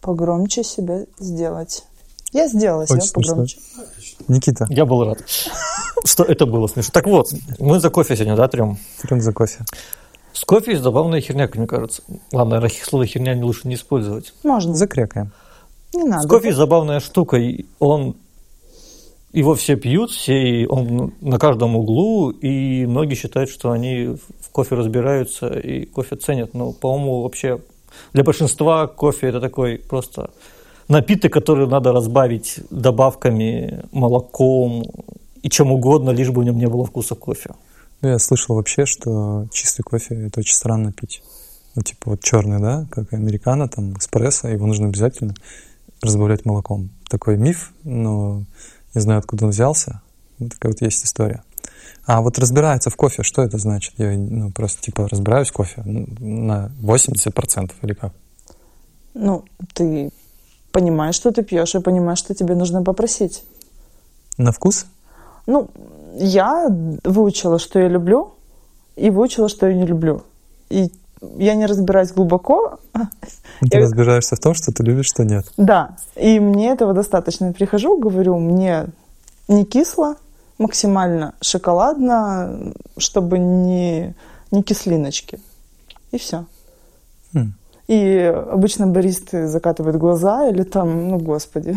погромче себе сделать. Я сделала себя погромче. Никита. Я был рад. Что это было смешно. Так вот, мы за кофе сегодня, да, трем? Трем за кофе. С кофе есть добавная херня, мне кажется. Ладно, наверное, слово херня лучше не использовать. Можно. Закрякаем. Не надо. С кофе есть забавная штука. Его все пьют, он на каждом углу, и многие считают, что они в кофе разбираются и кофе ценят. Но, по-моему, вообще для большинства кофе – это такой просто напиток, который надо разбавить добавками, молоком и чем угодно, лишь бы в нем не было вкуса кофе. Я слышал вообще, что чистый кофе – это очень странно пить. Ну, типа вот черный, да, как американо, там, эспрессо, его нужно обязательно разбавлять молоком. Такой миф, но... Не знаю, откуда он взялся. Вот такая вот есть история. А вот разбирается в кофе, что это значит? Я просто разбираюсь в кофе на 80% или как? Ну, ты понимаешь, что ты пьешь, и понимаешь, что тебе нужно попросить. На вкус? Ну, я выучила, что я люблю, и выучила, что я не люблю. И я не разбираюсь глубоко. Ты разбираешься в том, что ты любишь, что нет. Да, и мне этого достаточно. Я прихожу, говорю, мне не кисло, максимально шоколадно, чтобы не кислиночки. И все. И обычно баристы закатывают глаза или там, господи.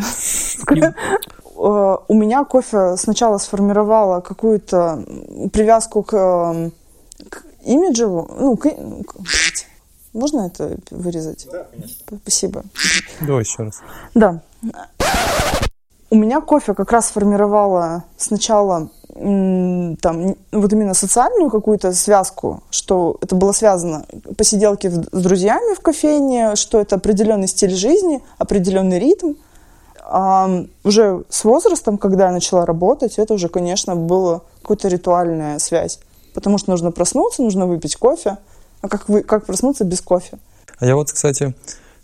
У меня кофе сначала сформировало какую-то привязку к имиджеву, можно это вырезать? Да, конечно. Спасибо. Давай еще раз. Да. У меня кофе как раз сформировало сначала там вот именно социальную какую-то связку, что это было связано посиделки с друзьями в кофейне, что это определенный стиль жизни, определенный ритм. А уже с возрастом, когда я начала работать, это уже, конечно, была какая-то ритуальная связь. Потому что нужно проснуться, нужно выпить кофе. А как проснуться без кофе? А я вот, кстати,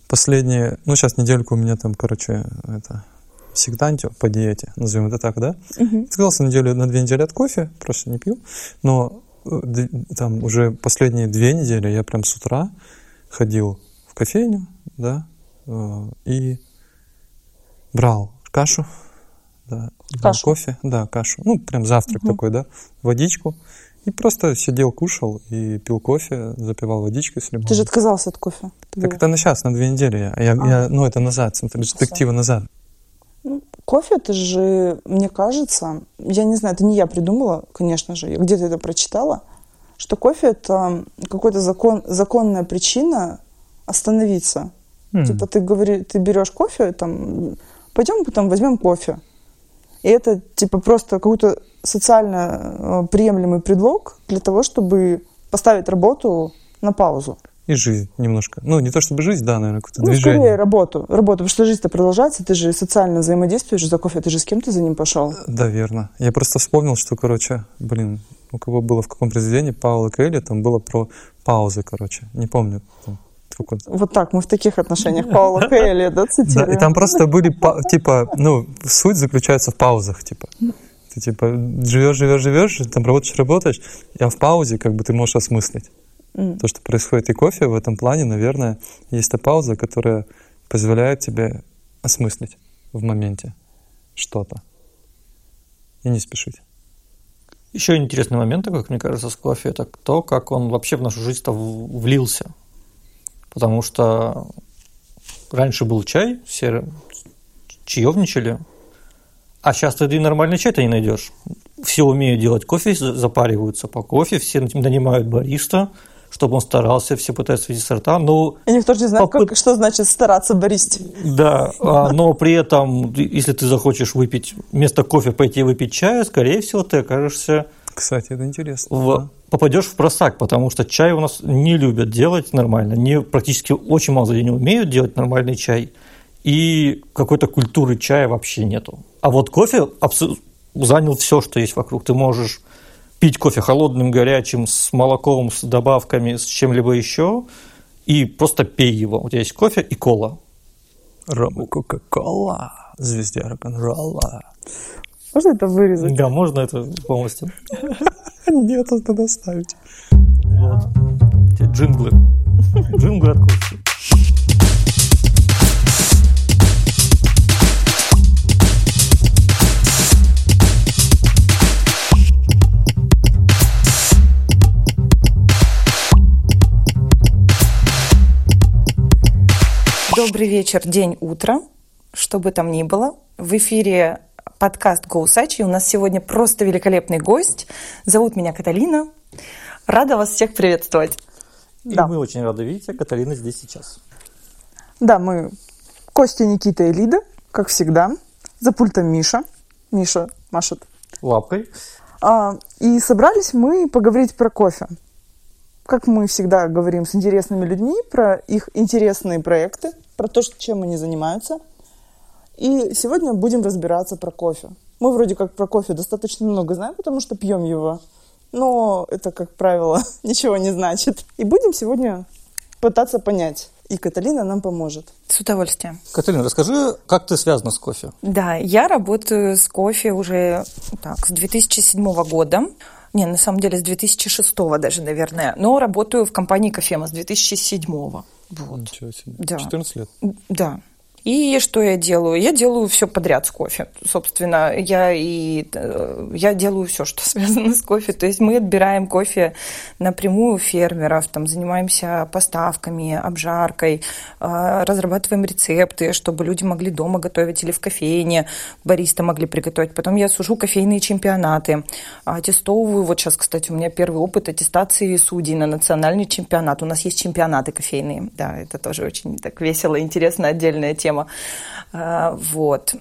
последние... сейчас недельку у меня там, сектантю по диете, назовем это так, да? Угу. Сказался на 2 недели от кофе, просто не пью. Но там уже последние 2 недели я прям с утра ходил в кофейню, да, и брал кашу, да, кофе, да, кашу. Прям завтрак такой, да, водичку. И просто сидел, кушал и пил кофе, запивал водичкой с лимоном. Ты же отказался от кофе. Так это на 2 недели. Это назад, перспектива назад. Кофе, это же, мне кажется, я не знаю, это не я придумала, конечно же, я где-то это прочитала, что кофе – это какая-то законная причина остановиться. Типа ты берешь кофе, пойдем потом возьмем кофе. И это просто какой-то социально приемлемый предлог для того, чтобы поставить работу на паузу. И жизнь немножко. Не то чтобы жизнь, да, наверное, какое-то движение. Скорее работу, потому что жизнь-то продолжается, ты же социально взаимодействуешь за кофе, ты же с кем-то за ним пошел. Да, верно. Я просто вспомнил, что, у кого было в каком произведении Паула Коэльо, там было про паузы, не помню. Вот так, мы в таких отношениях Паула Коэльо, да, цитируем? Да, и там просто были, суть заключается в паузах, Ты, живешь, там работаешь, а в паузе, ты можешь осмыслить. То, что происходит, и кофе в этом плане, наверное, есть та пауза, которая позволяет тебе осмыслить в моменте что-то и не спешить. Еще интересный момент, как мне кажется, с кофе, это то, как он вообще в нашу жизнь-то влился. Потому что раньше был чай, все чаевничали, а сейчас ты нормальный чай-то не найдешь. Все умеют делать кофе, запариваются по кофе, все нанимают бариста, чтобы он старался, все пытаются свести сорта. И никто же не знает, что значит стараться баристе. Да, но при этом, если ты захочешь выпить, вместо кофе пойти выпить чая, скорее всего, ты окажешься... Кстати, это интересно. Попадешь в просак, потому что чай у нас не любят делать нормально. Практически очень мало людей не умеют делать нормальный чай. И какой-то культуры чая вообще нету. А вот кофе занял все, что есть вокруг. Ты можешь пить кофе холодным, горячим, с молоком, с добавками, с чем-либо еще, и просто пей его. У тебя есть кофе и кола. Рома Кока-Кола, звезда рок-н-ролла. Можно это вырезать? Да, можно это полностью. Нет, это доставить. Вот. Джинглы. Джинглы от кофе. Добрый вечер, день, утро, что бы там ни было. В эфире подкаст «Гоусачи». У нас сегодня просто великолепный гость. Зовут меня Каталина. Рада вас всех приветствовать. И да, мы очень рады видеть, а Каталина здесь сейчас. Да, мы Костя, Никита и Лида, как всегда. За пультом Миша. Миша машет лапкой. И собрались мы поговорить про кофе. Как мы всегда говорим с интересными людьми, про их интересные проекты, про то, чем они занимаются. И сегодня будем разбираться про кофе. Мы вроде как про кофе достаточно много знаем, потому что пьем его. Но это, как правило, ничего не значит. И будем сегодня пытаться понять. И Каталина нам поможет. С удовольствием. Каталина, расскажи, как ты связана с кофе? Да, я работаю с кофе уже с 2007 года. Не, на самом деле с 2006 даже, наверное. Но работаю в компании Кофема с 2007. Вот. Ничего себе. Да. 14 лет. Да. И что я делаю? Я делаю все подряд с кофе. Собственно, я делаю все, что связано с кофе. То есть мы отбираем кофе напрямую у фермеров, там, занимаемся поставками, обжаркой, разрабатываем рецепты, чтобы люди могли дома готовить или в кофейне, бариста могли приготовить. Потом я сужу кофейные чемпионаты, аттестовываю. Вот сейчас, кстати, у меня первый опыт аттестации судей на национальный чемпионат. У нас есть чемпионаты кофейные. Да, это тоже очень так весело и интересно, отдельная тема. Вот.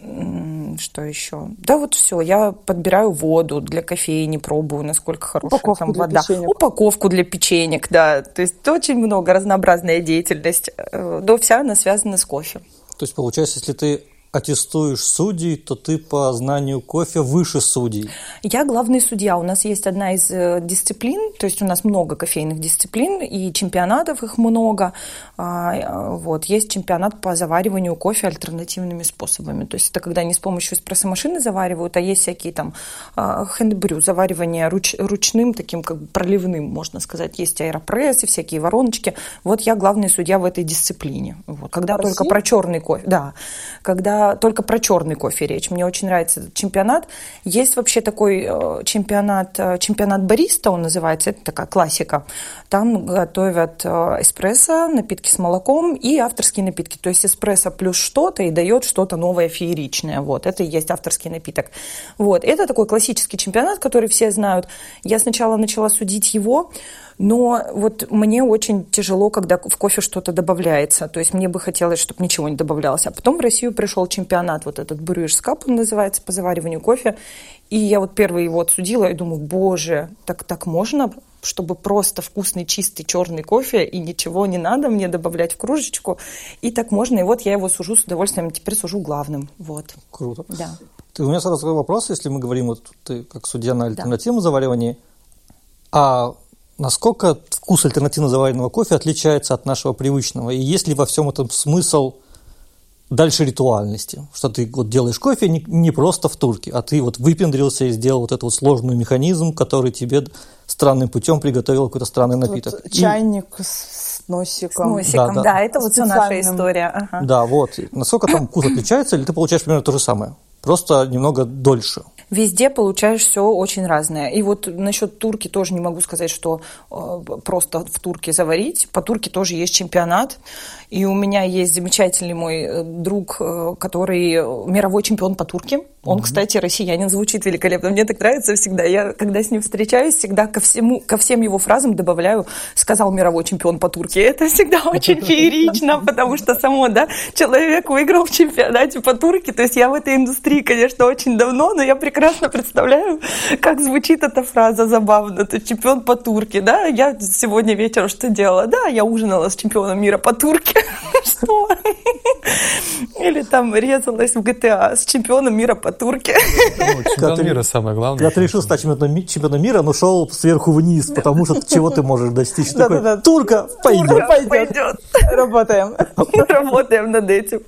Что еще? Да вот все. Я подбираю воду для кофейни, пробую, насколько хорошая там вода. Упаковку для печенек, да. То есть очень много, разнообразная деятельность. Но вся она связана с кофе. То есть, получается, если ты аттестуешь судей, то ты по знанию кофе выше судей. Я главный судья. У нас есть одна из дисциплин, то есть у нас много кофейных дисциплин, и чемпионатов их много. Вот. Есть чемпионат по завариванию кофе альтернативными способами. То есть это когда не с помощью эспрессо-машины заваривают, а есть всякие там хендбрю, заваривание ручным, таким как бы проливным, можно сказать. Есть аэропрессы, всякие вороночки. Вот я главный судья в этой дисциплине. Вот. Когда Россия? Только про черный кофе. Да. Когда только про черный кофе речь. Мне очень нравится этот чемпионат. Есть вообще такой чемпионат бариста, он называется, это такая классика. Там готовят эспрессо, напитки с молоком и авторские напитки. То есть эспрессо плюс что-то и дает что-то новое, фееричное. Вот. Это и есть авторский напиток. Вот. Это такой классический чемпионат, который все знают. Я сначала начала судить его, но вот мне очень тяжело, когда в кофе что-то добавляется. То есть мне бы хотелось, чтобы ничего не добавлялось. А потом в Россию пришел чемпионат, вот этот Cup, он называется, по завариванию кофе. И я вот первый его отсудила и думаю, боже, так можно, чтобы просто вкусный, чистый черный кофе, и ничего не надо мне добавлять в кружечку. И так можно. И вот я его сужу с удовольствием, теперь сужу главным. Вот. Круто. Да. У меня сразу такой вопрос, если мы говорим, вот ты как судья на альтернативном заваривании, а насколько вкус альтернативно заваренного кофе отличается от нашего привычного? И есть ли во всем этом смысл дальше ритуальности? Что ты вот делаешь кофе не просто в турке, а ты вот выпендрился и сделал вот этот вот сложный механизм, который тебе странным путем приготовил какой-то странный напиток. Вот чайник с носиком. С носиком, да, это вот вся наша история. Ага. Да, вот. Насколько там вкус отличается, или ты получаешь примерно то же самое? Просто немного дольше. Везде получаешь все очень разное. И вот насчет турки тоже не могу сказать, что просто в турке заварить. По турке тоже есть чемпионат. И у меня есть замечательный мой друг, который мировой чемпион по турке. Он, кстати, россиянин, звучит великолепно. Мне так нравится всегда. Я, когда с ним встречаюсь, всегда ко всем его фразам добавляю «сказал мировой чемпион по турке». Это всегда очень феерично, потому что человек выиграл в чемпионате по турке. То есть я в этой индустрии, конечно, очень давно, но я прекрасно представляю, как звучит эта фраза забавно. Ты чемпион по турке, да? Я сегодня вечером что делала? Да, я ужинала с чемпионом мира по турке. Что? Или там резалась в GTA с чемпионом мира по турке. Чемпион мира самое главное. Когда ты решил стать чемпионом мира, но шел сверху вниз, потому что чего ты можешь достичь? Такой, турка пойдет. Работаем над этим.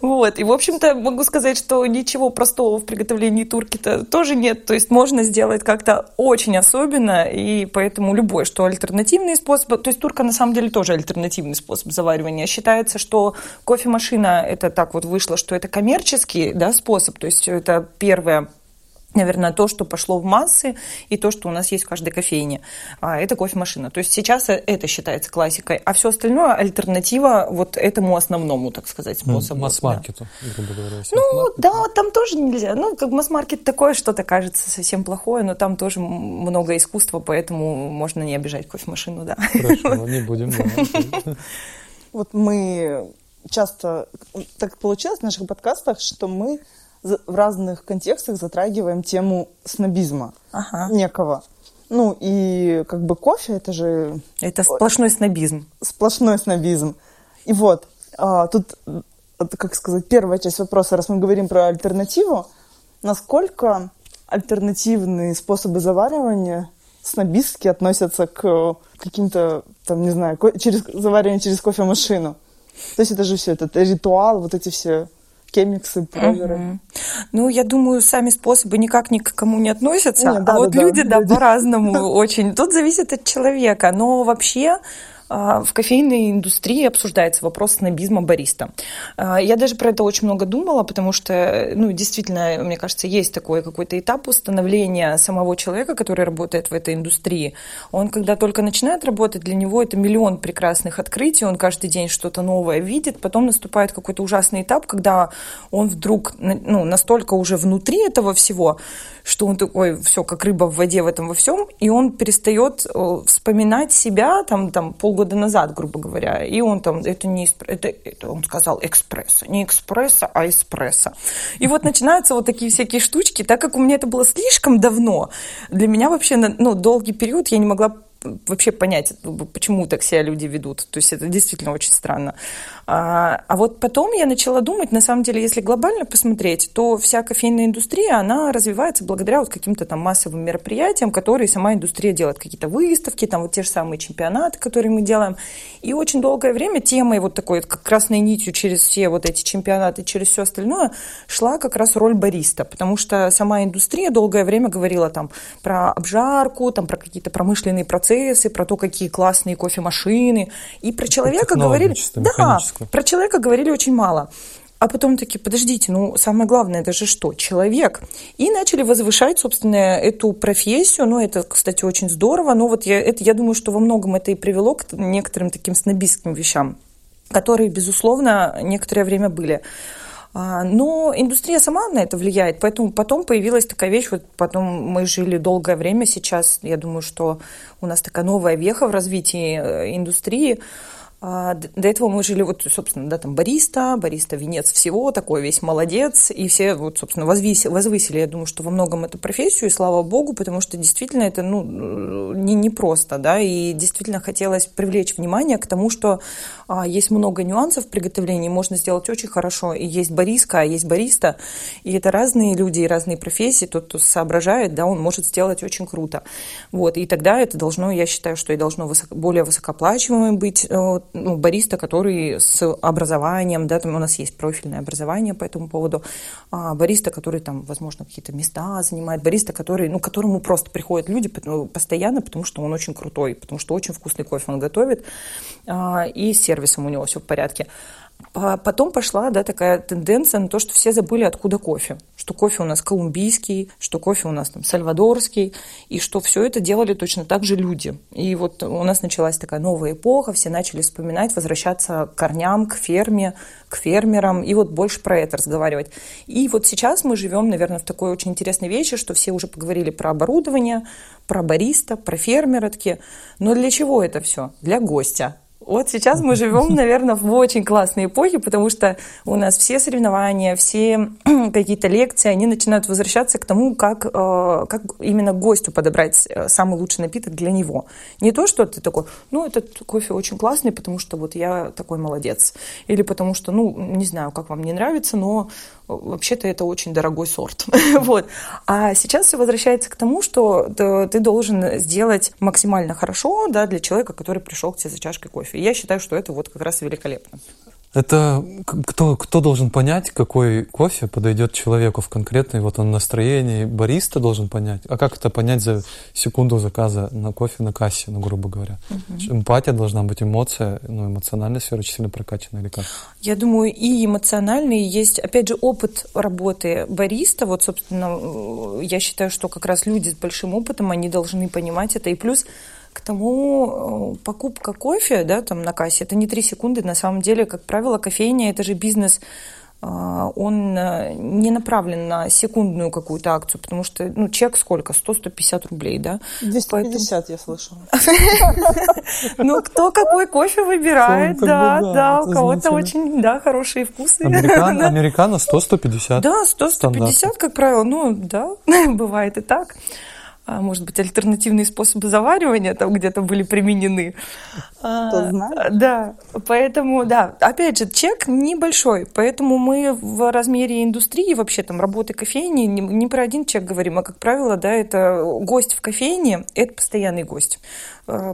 Вот. И, в общем-то, могу сказать, что ничего простого в приготовлении турки-то тоже нет. То есть можно сделать как-то очень особенно, и поэтому любой, что альтернативный способ. То есть турка, на самом деле, тоже альтернативный способ заваривания. Считается, что кофемашина, это так вот вышло, что это коммерческий способ. То есть это первое наверное, то, что пошло в массы, и то, что у нас есть в каждой кофейне. Это кофемашина. То есть сейчас это считается классикой, а все остальное альтернатива вот этому основному, так сказать, способу. Масс-маркету, грубо говоря. Ну, да, там тоже нельзя. Ну, как масс-маркет такое что-то кажется совсем плохое, но там тоже много искусства, поэтому можно не обижать кофемашину, да. Хорошо, не будем. Вот мы часто, так получилось в наших подкастах, что мы в разных контекстах затрагиваем тему снобизма некого. Ну и как бы кофе, это же... Это сплошной снобизм. Сплошной снобизм. И вот, тут, как сказать, первая часть вопроса, раз мы говорим про альтернативу, насколько альтернативные способы заваривания снобистки относятся к каким-то, там, не знаю, завариванию через кофемашину? То есть это же все, этот ритуал, вот эти все... Кемиксы, прожеры. Mm-hmm. Ну, я думаю, сами способы никак ни к кому не относятся. Нет, да, а вот да, люди, да, по-разному очень. Тут зависит от человека. Но вообще в кофейной индустрии обсуждается вопрос снобизма бариста. Я даже про это очень много думала, потому что, ну, действительно, мне кажется, есть такой какой-то этап установления самого человека, который работает в этой индустрии. Он, когда только начинает работать, для него это миллион прекрасных открытий, он каждый день что-то новое видит, потом наступает какой-то ужасный этап, когда он вдруг, ну, настолько уже внутри этого всего, что он такой, все, как рыба в воде в этом во всем, и он перестает вспоминать себя, там полгода назад, грубо говоря, и он там, это он сказал экспрессо, не экспрессо, а эспрессо. И вот начинаются вот такие всякие штучки, так как у меня это было слишком давно, для меня вообще, ну, долгий период я не могла вообще понять, почему так себя люди ведут. То есть это действительно очень странно. А вот потом я начала думать, на самом деле, если глобально посмотреть, то вся кофейная индустрия, она развивается благодаря вот каким-то там массовым мероприятиям, которые сама индустрия делает. Какие-то выставки, там вот те же самые чемпионаты, которые мы делаем. И очень долгое время темой вот такой, как красной нитью через все вот эти чемпионаты, через все остальное, шла как раз роль бариста. Потому что сама индустрия долгое время говорила там про обжарку, там про какие-то промышленные процессы, про то, какие классные кофемашины. И про человека говорили... Да, про человека говорили очень мало. А потом такие, подождите, ну, самое главное, это же что? Человек. И начали возвышать, собственно, эту профессию. Ну, это, кстати, очень здорово. Но вот я думаю, что во многом это и привело к некоторым таким снобистским вещам, которые, безусловно, некоторое время были. Но индустрия сама на это влияет, поэтому потом появилась такая вещь, вот потом мы жили долгое время, сейчас, я думаю, что у нас такая новая веха в развитии индустрии. До этого мы жили, вот, собственно, да, там бариста, венец всего, такой весь молодец, и все, вот, собственно, возвысили, я думаю, что во многом эту профессию, и слава богу, потому что действительно это, ну, непросто, да, и действительно хотелось привлечь внимание к тому, что есть много нюансов в приготовлении, можно сделать очень хорошо, и есть бариска, а есть бариста, и это разные люди и разные профессии, тот, кто соображает, да, он может сделать очень круто, вот, и тогда это должно, я считаю, что и должно более высокооплачиваемым быть, ну, бариста, который с образованием, да, там у нас есть профильное образование по этому поводу, бариста, который там, возможно, какие-то места занимает, бариста, который, ну, к которому просто приходят люди постоянно, потому что он очень крутой, потому что очень вкусный кофе он готовит, и с сервисом у него все в порядке. Потом пошла, да, такая тенденция на то, что все забыли, откуда кофе. Что кофе у нас колумбийский, что кофе у нас там сальвадорский, и что все это делали точно так же люди. И вот у нас началась такая новая эпоха, все начали вспоминать, возвращаться к корням, к ферме, к фермерам, и вот больше про это разговаривать. И вот сейчас мы живем, наверное, в такой очень интересной вещи, что все уже поговорили про оборудование, про бариста, про фермера такие. Но для чего это все? Для гостя. Вот сейчас мы живем, наверное, в очень классной эпохе, потому что у нас все соревнования, все какие-то лекции, они начинают возвращаться к тому, как именно гостю подобрать самый лучший напиток для него. Не то, что ты такой, ну, этот кофе очень классный, потому что вот я такой молодец. Или потому что, ну, не знаю, как вам не нравится, но вообще-то это очень дорогой сорт. Вот. А сейчас все возвращается к тому, что ты должен сделать максимально хорошо, да, для человека, который пришел к тебе за чашкой кофе. Я считаю, что это вот как раз великолепно. Это кто должен понять, какой кофе подойдет человеку в конкретной, вот он настроении, бариста должен понять. А как это понять за секунду заказа на кофе на кассе, ну, грубо говоря? Угу. Эмпатия должна быть, эмоция, ну, эмоциональная сфера очень сильно прокачана или как? Я думаю, и эмоциональный есть, опять же, опыт работы бариста. Вот, собственно, я считаю, что как раз люди с большим опытом, они должны понимать это. И плюс к тому, покупка кофе, да, там на кассе, это не 3 секунды. На самом деле, как правило, кофейня – это же бизнес, он не направлен на секундную какую-то акцию, потому что, ну, чек сколько? 100-150 рублей, да? 250, я слышала. Ну, кто какой кофе выбирает, да, у кого-то очень, да, хорошие вкусы. Американо 100-150. Да, 100-150, как правило, ну, да, бывает и так. Может быть, альтернативные способы заваривания там где-то были применены. Кто знает. Да, поэтому, да, опять же, чек небольшой, поэтому мы в размере индустрии, вообще там работы кофейни, не про один чек говорим, а, как правило, да, это гость в кофейне, это постоянный гость.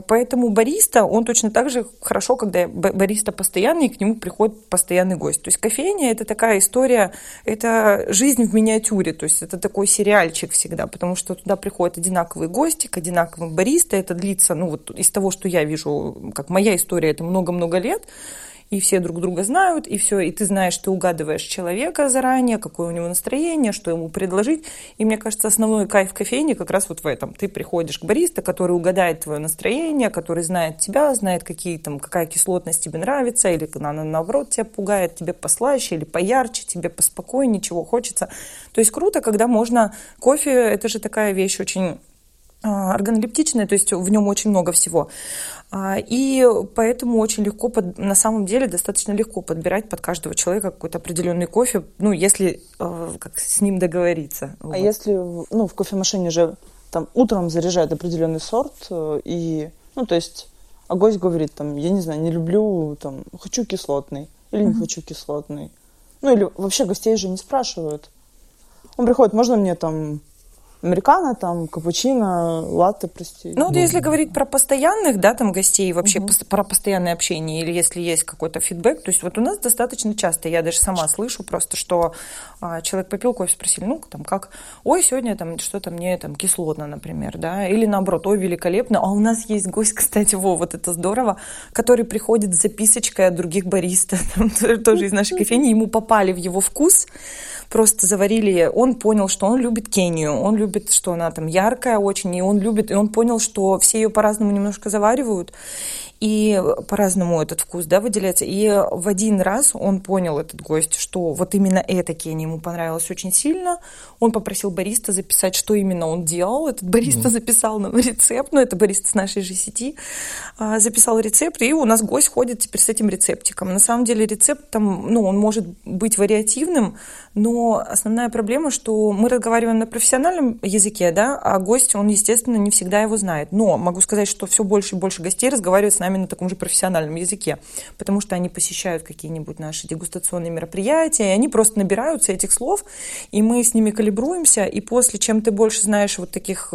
Поэтому бариста, он точно так же хорошо, когда бариста постоянный, и к нему приходит постоянный гость. То есть кофейня – это такая история, это жизнь в миниатюре, то есть это такой сериальчик всегда, потому что туда приходят одинаковые гости к одинаковым бариста, это длится, ну вот из того, что я вижу, как моя история, это много-много лет, и все друг друга знают, и все, и ты знаешь, ты угадываешь человека заранее, какое у него настроение, что ему предложить. И мне кажется, основной кайф кофейни как раз вот в этом. Ты приходишь к бариста, который угадает твое настроение, который знает тебя, знает, какие, там, какая кислотность тебе нравится, или она наоборот тебя пугает, тебе послаще или поярче, тебе поспокойнее, чего хочется. То есть круто, когда можно... Кофе – это же такая вещь очень... органолептичное, то есть в нем очень много всего. И поэтому очень легко, на самом деле, достаточно легко подбирать под каждого человека какой-то определенный кофе, ну, если как с ним договориться. А вот. Если, ну, в кофемашине же там утром заряжают определенный сорт, и, ну, то есть, а гость говорит, там, я не знаю, не люблю, там, хочу кислотный или не хочу кислотный. Ну, или вообще гостей же не спрашивают. Он приходит, можно мне там... Американо, там, капучино, латте, прости. Ну, вот если говорить про постоянных, да, там, гостей, вообще про постоянное общение, или если есть какой-то фидбэк, то есть вот у нас достаточно часто, я даже сама слышу просто, что человек попил кофе, спросили, ну, там, как, ой, сегодня там что-то мне там кислотно, например, да, или наоборот, ой, великолепно, а у нас есть гость, кстати, вот это здорово, который приходит с записочкой от других бариста, тоже из нашей кофейни, ему попали в его вкус, просто заварили, он понял, что он любит Кению, он любит, что она там яркая очень, и он любит, и он понял, что все ее по-разному немножко заваривают, и по-разному этот вкус, да, выделяется. И в один раз он понял, этот гость, что вот именно эта Кения ему понравилась очень сильно. Он попросил бариста записать, что именно он делал. Этот бариста записал нам рецепт, ну, это бариста с нашей же сети, записал рецепт, и у нас гость ходит теперь с этим рецептиком. На самом деле рецепт там, ну, он может быть вариативным, но основная проблема, что мы разговариваем на профессиональном языке, да, а гость, он, естественно, не всегда его знает. Но могу сказать, что все больше и больше гостей разговаривают с нами на таком же профессиональном языке, потому что они посещают какие-нибудь наши дегустационные мероприятия, и они просто набираются этих слов, и мы с ними калибруемся, и после, чем ты больше знаешь вот таких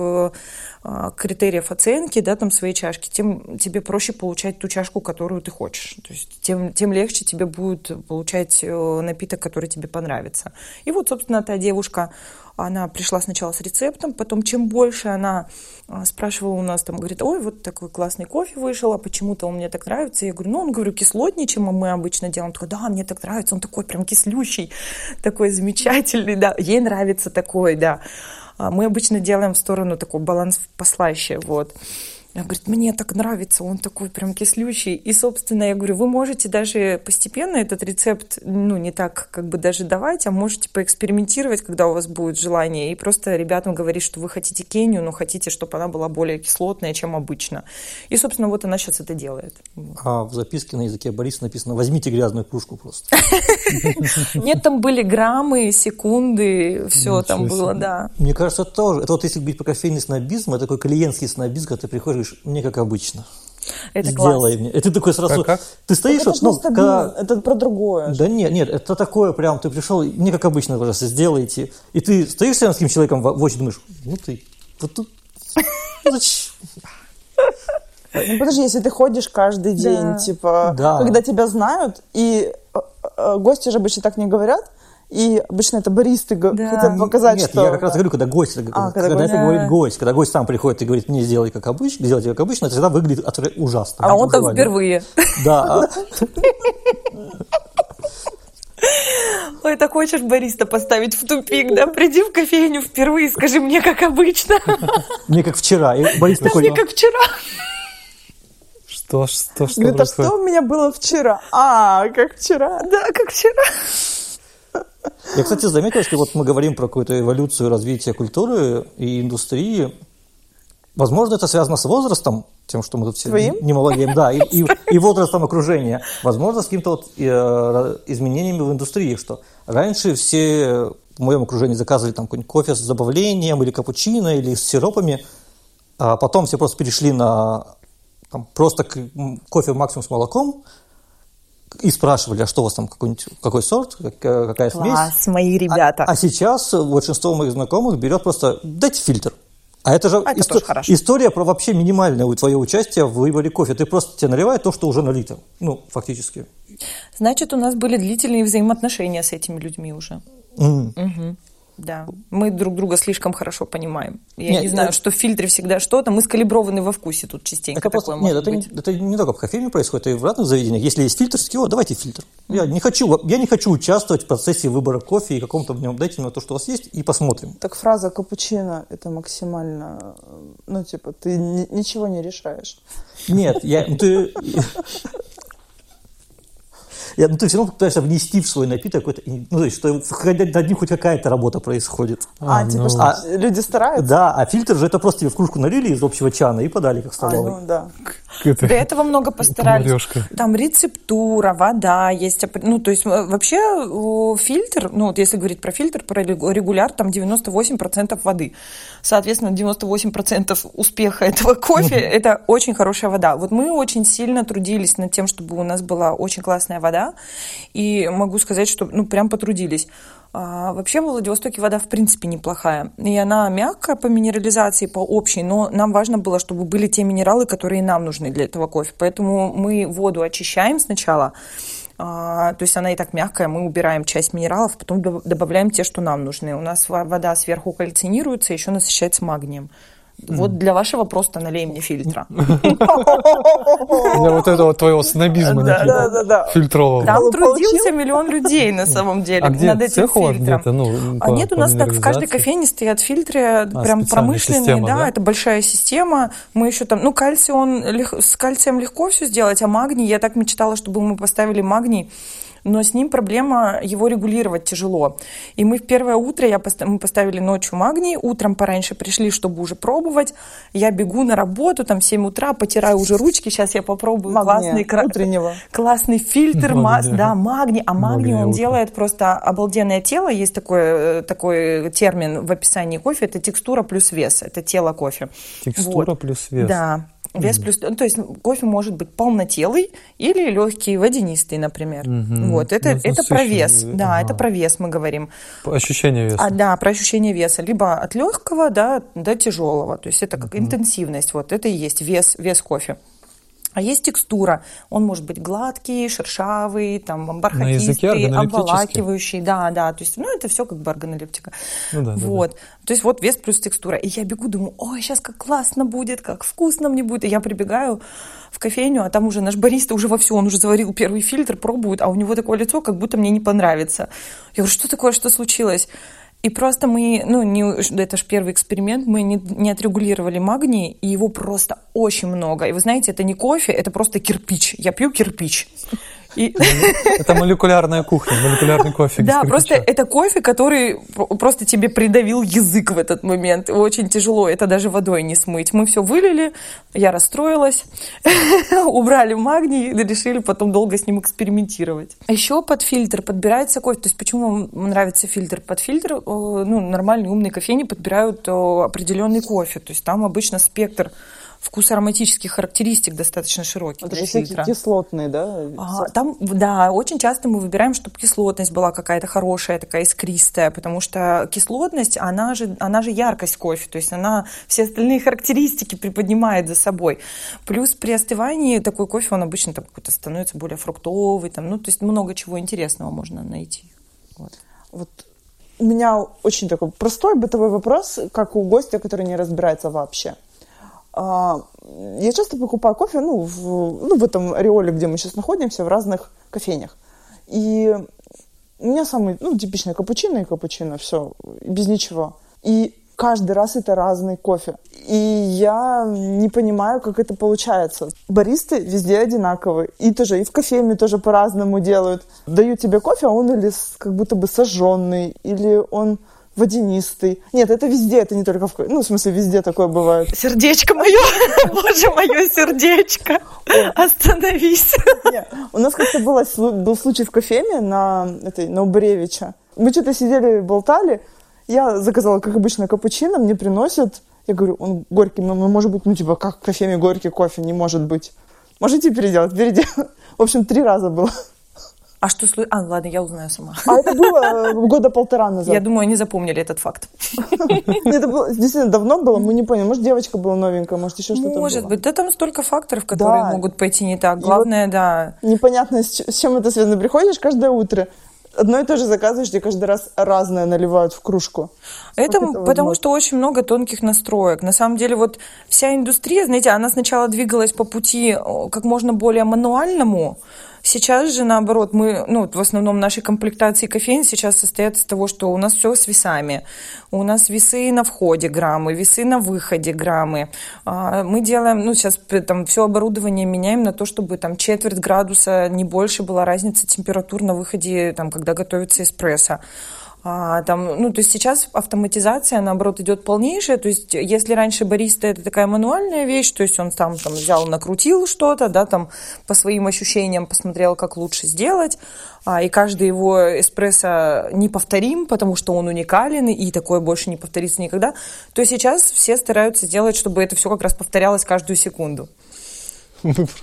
критериев оценки, да, там, своей чашки, тем тебе проще получать ту чашку, которую ты хочешь. То есть тем легче тебе будет получать напиток, который тебе понравится. И вот, собственно, та девушка, она пришла сначала с рецептом, потом чем больше она спрашивала у нас, там, говорит, ой, вот такой классный кофе вышел, а почему-то он мне так нравится. Я говорю, ну, он, говорю, кислотнее, чем мы обычно делаем. Он такой, да, мне так нравится, он такой прям кислющий, такой замечательный, да, ей нравится такой, да. Мы обычно делаем в сторону такой баланс послаще, вот. Она говорит, мне так нравится, он такой прям кислющий. И, собственно, я говорю, вы можете даже постепенно этот рецепт, ну, не так как бы даже давать, а можете поэкспериментировать, когда у вас будет желание, и просто ребятам говорить, что вы хотите Кению, но хотите, чтобы она была более кислотная, чем обычно. И, собственно, вот она сейчас это делает. А в записке на языке Бориса написано «возьмите грязную кружку просто». Нет, там были граммы, секунды, все там было, да. Мне кажется, это тоже. Это вот если говорить про кофейный снобизм, это такой клиентский снобизм, когда ты приходишь, мне как обычно. Это класс. Это такой сразу... Как? Ты стоишь... Это, вот, ну, когда... это про другое. Да нет, это такое прям, ты пришел, мне как обычно, пожалуйста, сделайте. И ты стоишь с таким человеком в очередь, думаешь, ну ты... Вот тут... Ну подожди, если ты ходишь каждый день, типа, когда тебя знают, и гости же обычно так не говорят. И обычно это баристы хотят показать, нет, что... Нет, я как раз говорю, когда гость, когда это говорит гость. Когда гость сам приходит и говорит, мне сделай как обычно, сделайте как обычно, это всегда выглядит ужасно. А он так впервые. Да. Ой, так хочешь бариста поставить в тупик, да? Приди в кофейню впервые и скажи, мне как обычно. Мне как вчера. Мне как вчера. Что говорит, а что у меня было вчера? А, как вчера. Да, как вчера. Я, кстати, заметил, что вот мы говорим про какую-то эволюцию развития культуры и индустрии. Возможно, это связано с возрастом, тем, что мы тут все не молодеем, да, и возрастом окружения. Возможно, с какими-то вот изменениями в индустрии, что раньше все в моем окружении заказывали там какой-нибудь кофе с добавлением или капучино, или с сиропами, а потом все просто перешли на там, просто кофе максимум с молоком, и спрашивали, а что у вас там, какой сорт, какая смесь. Класс, мои ребята. А сейчас большинство моих знакомых берет просто «дайте фильтр». А это же история про вообще минимальное твое участие в выборе кофе. Ты просто тебе наливает то, что уже налито. Ну, фактически. Значит, у нас были длительные взаимоотношения с этими людьми уже. Угу. Да, мы друг друга слишком хорошо понимаем. Я не знаю, что в фильтре всегда что-то. Мы скалиброваны во вкусе тут частенько. Это не только в кофейне происходит, и в разных заведениях. Если есть фильтр, все-таки, давайте фильтр. Я не хочу участвовать в процессе выбора кофе и каком-то в нем. Дайте мне то, что у вас есть, и посмотрим. Так фраза «капучино» – это максимально… Ну, типа, ты ничего не решаешь. Нет, ты все равно пытаешься внести в свой напиток какой-то, то есть, что над ним хоть какая-то работа происходит. Что люди стараются? Да, а фильтр же это просто тебе в кружку налили из общего чана и подали, как столовый. До этого много постарались. Комарёшка. Там рецептура, вода есть. Ну, то есть, вообще фильтр, ну, вот если говорить про фильтр, про регуляр, там 98% воды. Соответственно, 98% успеха этого кофе – это очень хорошая вода. Вот мы очень сильно трудились над тем, чтобы у нас была очень классная вода. И могу сказать, что прям потрудились. Вообще в Владивостоке вода в принципе неплохая. И она мягкая по минерализации, по общей, но нам важно было, чтобы были те минералы, которые нам нужны для этого кофе. Поэтому мы воду очищаем сначала, то есть она и так мягкая, мы убираем часть минералов, потом добавляем те, что нам нужны. У нас вода сверху кальцинируется, еще насыщается магнием. Вот для вашего просто налей мне фильтра. Для вот этого твоего снобизма фильтрового. Там трудился миллион людей на самом деле над этим фильтром. А нет, у нас так в каждой кофейне стоят фильтры прям промышленные, да, это большая система. Мы еще там, кальций, с кальцием легко все сделать, а магний, я так мечтала, чтобы мы поставили магний. Но с ним проблема, его регулировать тяжело. И мы в первое утро, мы поставили ночью магний, утром пораньше пришли, чтобы уже пробовать. Я бегу на работу, там в 7 утра, потираю уже ручки, сейчас я попробую классный фильтр, магний. А магний он делает просто обалденное тело, есть такой термин в описании кофе, это текстура плюс вес, это тело кофе. Текстура плюс вес. Да. Вес плюс, то есть кофе может быть полнотелый или легкий, водянистый, например. Вот, это про вес. Да, это про вес мы говорим. Ощущение веса. Да, про ощущение веса. Либо от легкого до тяжелого. То есть это как интенсивность. Вот это и есть вес кофе. А есть текстура. Он может быть гладкий, шершавый, там, бархатистый, обволакивающий. Да. То есть, это все как бы органолептика. То есть, вот вес плюс текстура. И я бегу, думаю, ой, сейчас как классно будет, как вкусно мне будет. И я прибегаю в кофейню, а там уже наш бариста уже вовсю, он уже заварил первый фильтр, пробует, а у него такое лицо, как будто мне не понравится. Я говорю, что такое, что случилось? И просто мы, это же первый эксперимент, мы не отрегулировали магний, и его просто очень много. И вы знаете, это не кофе, это просто кирпич. Я пью кирпич. Это молекулярная кухня, молекулярный кофе. Да, просто это кофе, который просто тебе придавил язык в этот момент. Очень тяжело, это даже водой не смыть. Мы все вылили, я расстроилась, убрали магний, решили потом долго с ним экспериментировать. Еще под фильтр подбирается кофе. То есть почему нравится фильтр? Под фильтр нормальные умные кофейни подбирают определенный кофе. То есть там обычно спектр вкус ароматических характеристик достаточно широкий. Это же всякие кислотные, да? Там, да, очень часто мы выбираем, чтобы кислотность была какая-то хорошая, такая искристая, потому что кислотность, она же яркость кофе, то есть она все остальные характеристики приподнимает за собой. Плюс при остывании такой кофе, он обычно там какой-то становится более фруктовый, там, ну, то есть много чего интересного можно найти. Вот. У меня очень такой простой бытовой вопрос, как у гостя, который не разбирается вообще. Я часто покупаю кофе, в этом ареоле, где мы сейчас находимся, в разных кофейнях. И у меня самый, типичный капучино, все, без ничего. И каждый раз это разный кофе. И я не понимаю, как это получается. Баристы везде одинаковые. И в кофейне тоже по-разному делают. Дают тебе кофе, а он или как будто бы сожженный, или он водянистый. Нет, это везде, это не только в кофе. Везде такое бывает. Сердечко мое, боже мое, сердечко, остановись. Нет, у нас как-то был случай в кофейне на Убревича. Мы что-то сидели и болтали. Я заказала, как обычно, капучино, мне приносят. Я говорю, он горький, может быть, как в кофейне горький кофе, не может быть. Можете переделать. В общем, 3 раза было. А что случилось? Ладно, я узнаю сама. А это было 1.5 года назад. Я думаю, они запомнили этот факт. Это было действительно давно было, мы не поняли. Может, девочка была новенькая, может, еще что-то было. Может быть. Да там столько факторов, которые могут пойти не так. Главное, да. Непонятно, с чем это связано. Приходишь каждое утро. Одно и то же заказываешь, и каждый раз разное наливают в кружку. Это потому что очень много тонких настроек. На самом деле, вся индустрия, знаете, она сначала двигалась по пути как можно более мануальному. Сейчас же, наоборот, мы, в основном нашей комплектации кофеин сейчас состоят из того, что у нас все с весами. У нас весы на входе граммы, весы на выходе граммы. Мы делаем, сейчас там все оборудование меняем на то, чтобы там 1/4 градуса, не больше была разница температур на выходе, там, когда готовится эспрессо. То есть сейчас автоматизация, наоборот, идет полнейшая. То есть, если раньше бариста это такая мануальная вещь, то есть он сам там взял, накрутил что-то, да, там по своим ощущениям посмотрел, как лучше сделать. И каждый его эспрессо неповторим, потому что он уникален, и такое больше не повторится никогда. То сейчас все стараются сделать, чтобы это все как раз повторялось каждую секунду.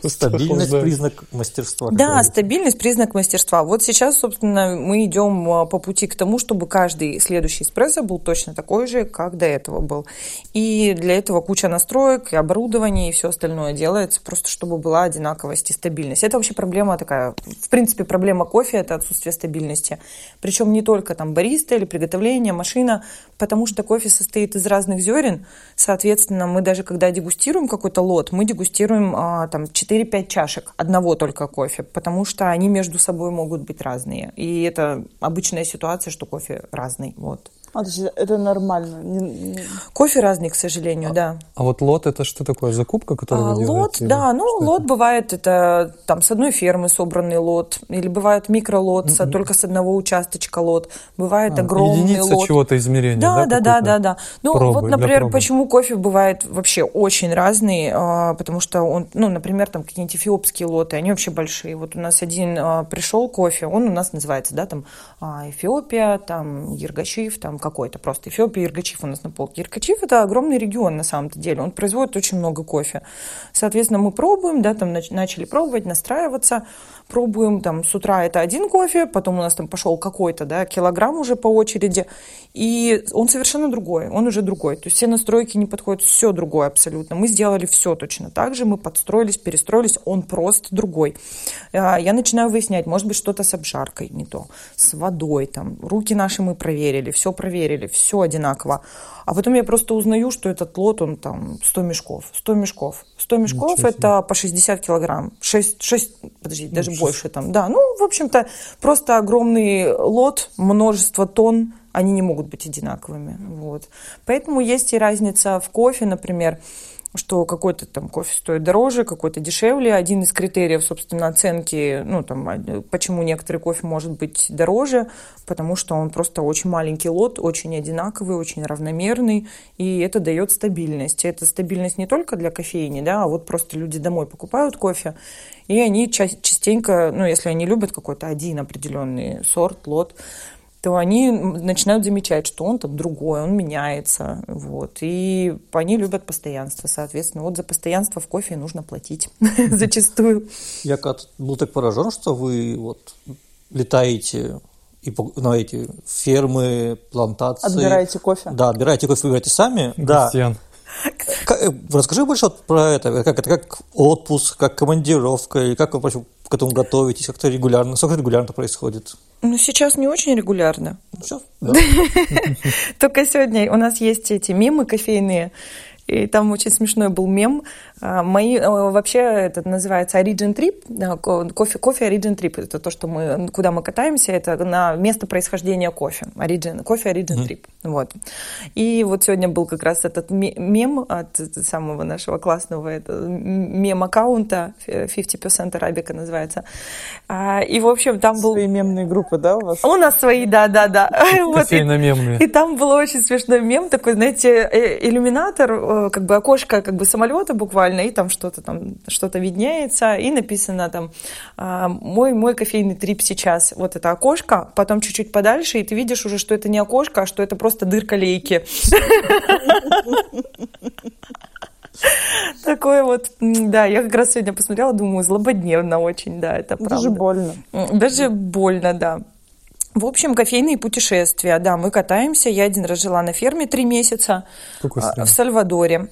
Стабильность – признак мастерства. Да, стабильность – признак мастерства. Вот сейчас, собственно, мы идем по пути к тому, чтобы каждый следующий эспрессо был точно такой же, как до этого был. И для этого куча настроек, и оборудование, и все остальное делается, просто чтобы была одинаковость и стабильность. Это вообще проблема такая. В принципе, проблема кофе – это отсутствие стабильности. Причем не только там бариста или приготовление, машина, потому что кофе состоит из разных зерен. Соответственно, мы даже когда дегустируем какой-то лот, мы дегустируем там 4-5 чашек одного только кофе, потому что они между собой могут быть разные. И это обычная ситуация, что кофе разный. Вот. То есть это нормально? Кофе разный, к сожалению, да. А вот лот – это что такое? Закупка, которую вы делаете? Лот, да. Лот бывает, это там с одной фермы собранный лот, или бывает микролот, только с одного участочка лот, бывает огромный единица лот. Единица чего-то измерения, да? Да. Например, почему кофе бывает вообще очень разный, потому что он, например, там какие-нибудь эфиопские лоты, они вообще большие. Вот у нас один пришел кофе, он у нас называется, да, там Эфиопия, там Ергачив, там какой-то просто Эфиопия, Иргачив у нас на полке. Иргачив – это огромный регион на самом-то деле, он производит очень много кофе. Соответственно, мы пробуем, да, там начали пробовать, настраиваться, пробуем, там с утра это один кофе, потом у нас там пошел какой-то, да, килограмм уже по очереди, и он совершенно другой, он уже другой, то есть все настройки не подходят, все другое абсолютно. Мы сделали все точно так же, мы подстроились, перестроились, он просто другой. Я начинаю выяснять, может быть, что-то с обжаркой не то, с водой, там, руки наши мы проверили, все проверили, все одинаково. А потом я просто узнаю, что этот лот, он там 100 мешков. 100 мешков – это по 60 килограмм. 6, больше там. Да, в общем-то, просто огромный лот, множество тонн, они не могут быть одинаковыми. Вот. Поэтому есть и разница в кофе, например, что какой-то там кофе стоит дороже, какой-то дешевле. Один из критериев, собственно, оценки, почему некоторый кофе может быть дороже, потому что он просто очень маленький лот, очень одинаковый, очень равномерный, и это дает стабильность. Это стабильность не только для кофейни, да, а просто люди домой покупают кофе, и они частенько, если они любят какой-то один определенный сорт, лот, то они начинают замечать, что он там другой, он меняется. Вот. И они любят постоянство, соответственно. Вот за постоянство в кофе нужно платить зачастую. Я был так поражен, что вы вот летаете и на эти фермы, плантации. Отбираете кофе. Да, отбираете кофе, выбираете сами. Крестьян. Да. Расскажи больше про это как отпуск, как командировка, или как вы к этому готовитесь, как-то регулярно, сколько регулярно происходит? Ну, сейчас не очень регулярно. Сейчас, да. Только сегодня у нас есть эти мемы кофейные, и там очень смешной был мем. Мои, вообще, это называется Origin Trip, кофе Origin Trip, это то, что мы, куда мы катаемся, это на место происхождения кофе, кофе Origin Trip, вот. И вот сегодня был как раз этот мем от самого нашего классного мем-аккаунта, 50% Arabica называется, и, в общем, там был... Свои мемные группы, да, у вас? У нас свои, да. Кофейно-мемные. И там был очень смешной мем, такой, знаете, иллюминатор, как бы окошко, как бы самолета буквально, и там что-то виднеется, и написано там «Мой кофейный трип сейчас». Вот это окошко, потом чуть-чуть подальше, и ты видишь уже, что это не окошко, а что это просто дырка лейки. Такое вот, да, я как раз сегодня посмотрела, думаю, злободневно очень, да, это правда. Даже больно. Даже больно, да. В общем, кофейные путешествия, да, мы катаемся. Я один раз жила на ферме 3 месяца в Сальвадоре.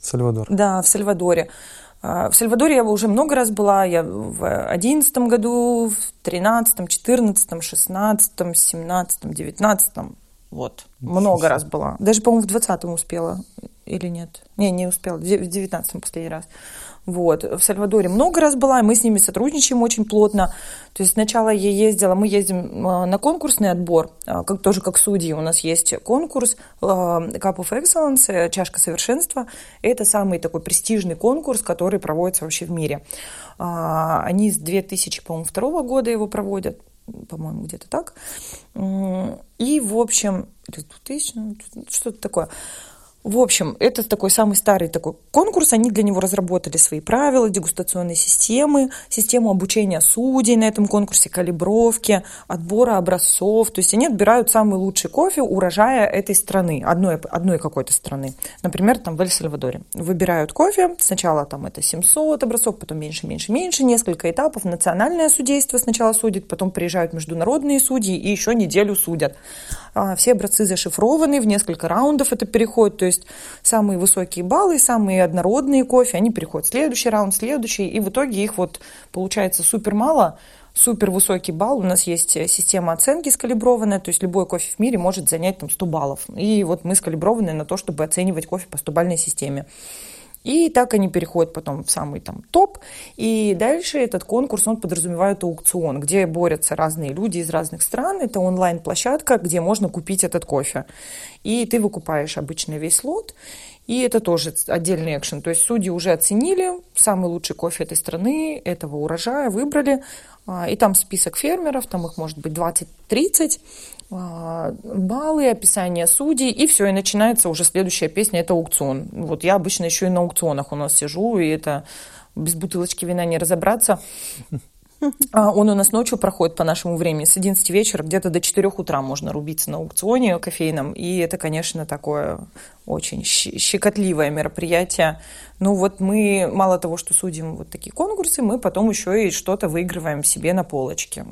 Сальвадор. Да, в Сальвадоре. В Сальвадоре я уже много раз была. Я в 2011 году, в 2013, 2014, 2016, 2017, 2019. Вот. Много раз была. Даже, по-моему, в 2020 успела. Или нет? Не успела. В 2019 последний раз. Вот. В Сальвадоре много раз была, и мы с ними сотрудничаем очень плотно. То есть сначала я ездила, мы ездим на конкурсный отбор, тоже как судьи. У нас есть конкурс Cup of Excellence, чашка совершенства. Это самый такой престижный конкурс, который проводится вообще в мире. Они с 2002 года его проводят, по-моему, где-то так. И, в общем, 2000, что-то такое. В общем, это такой самый старый такой конкурс, они для него разработали свои правила, дегустационные системы, систему обучения судей на этом конкурсе, калибровки, отбора образцов, то есть они отбирают самый лучший кофе урожая этой страны, одной какой-то страны, например, там в Эль-Сальвадоре. Выбирают кофе, сначала там это 700 образцов, потом меньше, несколько этапов, национальное судейство сначала судит, потом приезжают международные судьи и еще неделю судят. Все образцы зашифрованы, в несколько раундов это переходит, то есть самые высокие баллы, самые однородные кофе, они переходят в следующий раунд, следующий, и в итоге их вот получается супер мало, супер высокий балл. У нас есть система оценки скалиброванная, то есть любой кофе в мире может занять там 100 баллов, и вот мы скалиброваны на то, чтобы оценивать кофе по 100-бальной системе. И так они переходят потом в самый там топ, и дальше этот конкурс, он подразумевает аукцион, где борются разные люди из разных стран, это онлайн-площадка, где можно купить этот кофе, и ты выкупаешь обычно весь лот, и это тоже отдельный экшен, то есть судьи уже оценили самый лучший кофе этой страны, этого урожая выбрали, и там список фермеров, там их может быть 20-30, баллы, описание судей, и все, и начинается уже следующая песня, это аукцион. Вот я обычно еще и на аукционах у нас сижу, и это без бутылочки вина не разобраться. Он у нас ночью проходит по нашему времени, с 11 вечера где-то до 4 утра можно рубиться на аукционе кофейном, и это, конечно, такое очень щекотливое мероприятие. Ну вот мы мало того, что судим вот такие конкурсы, мы потом еще и что-то выигрываем себе на полочке.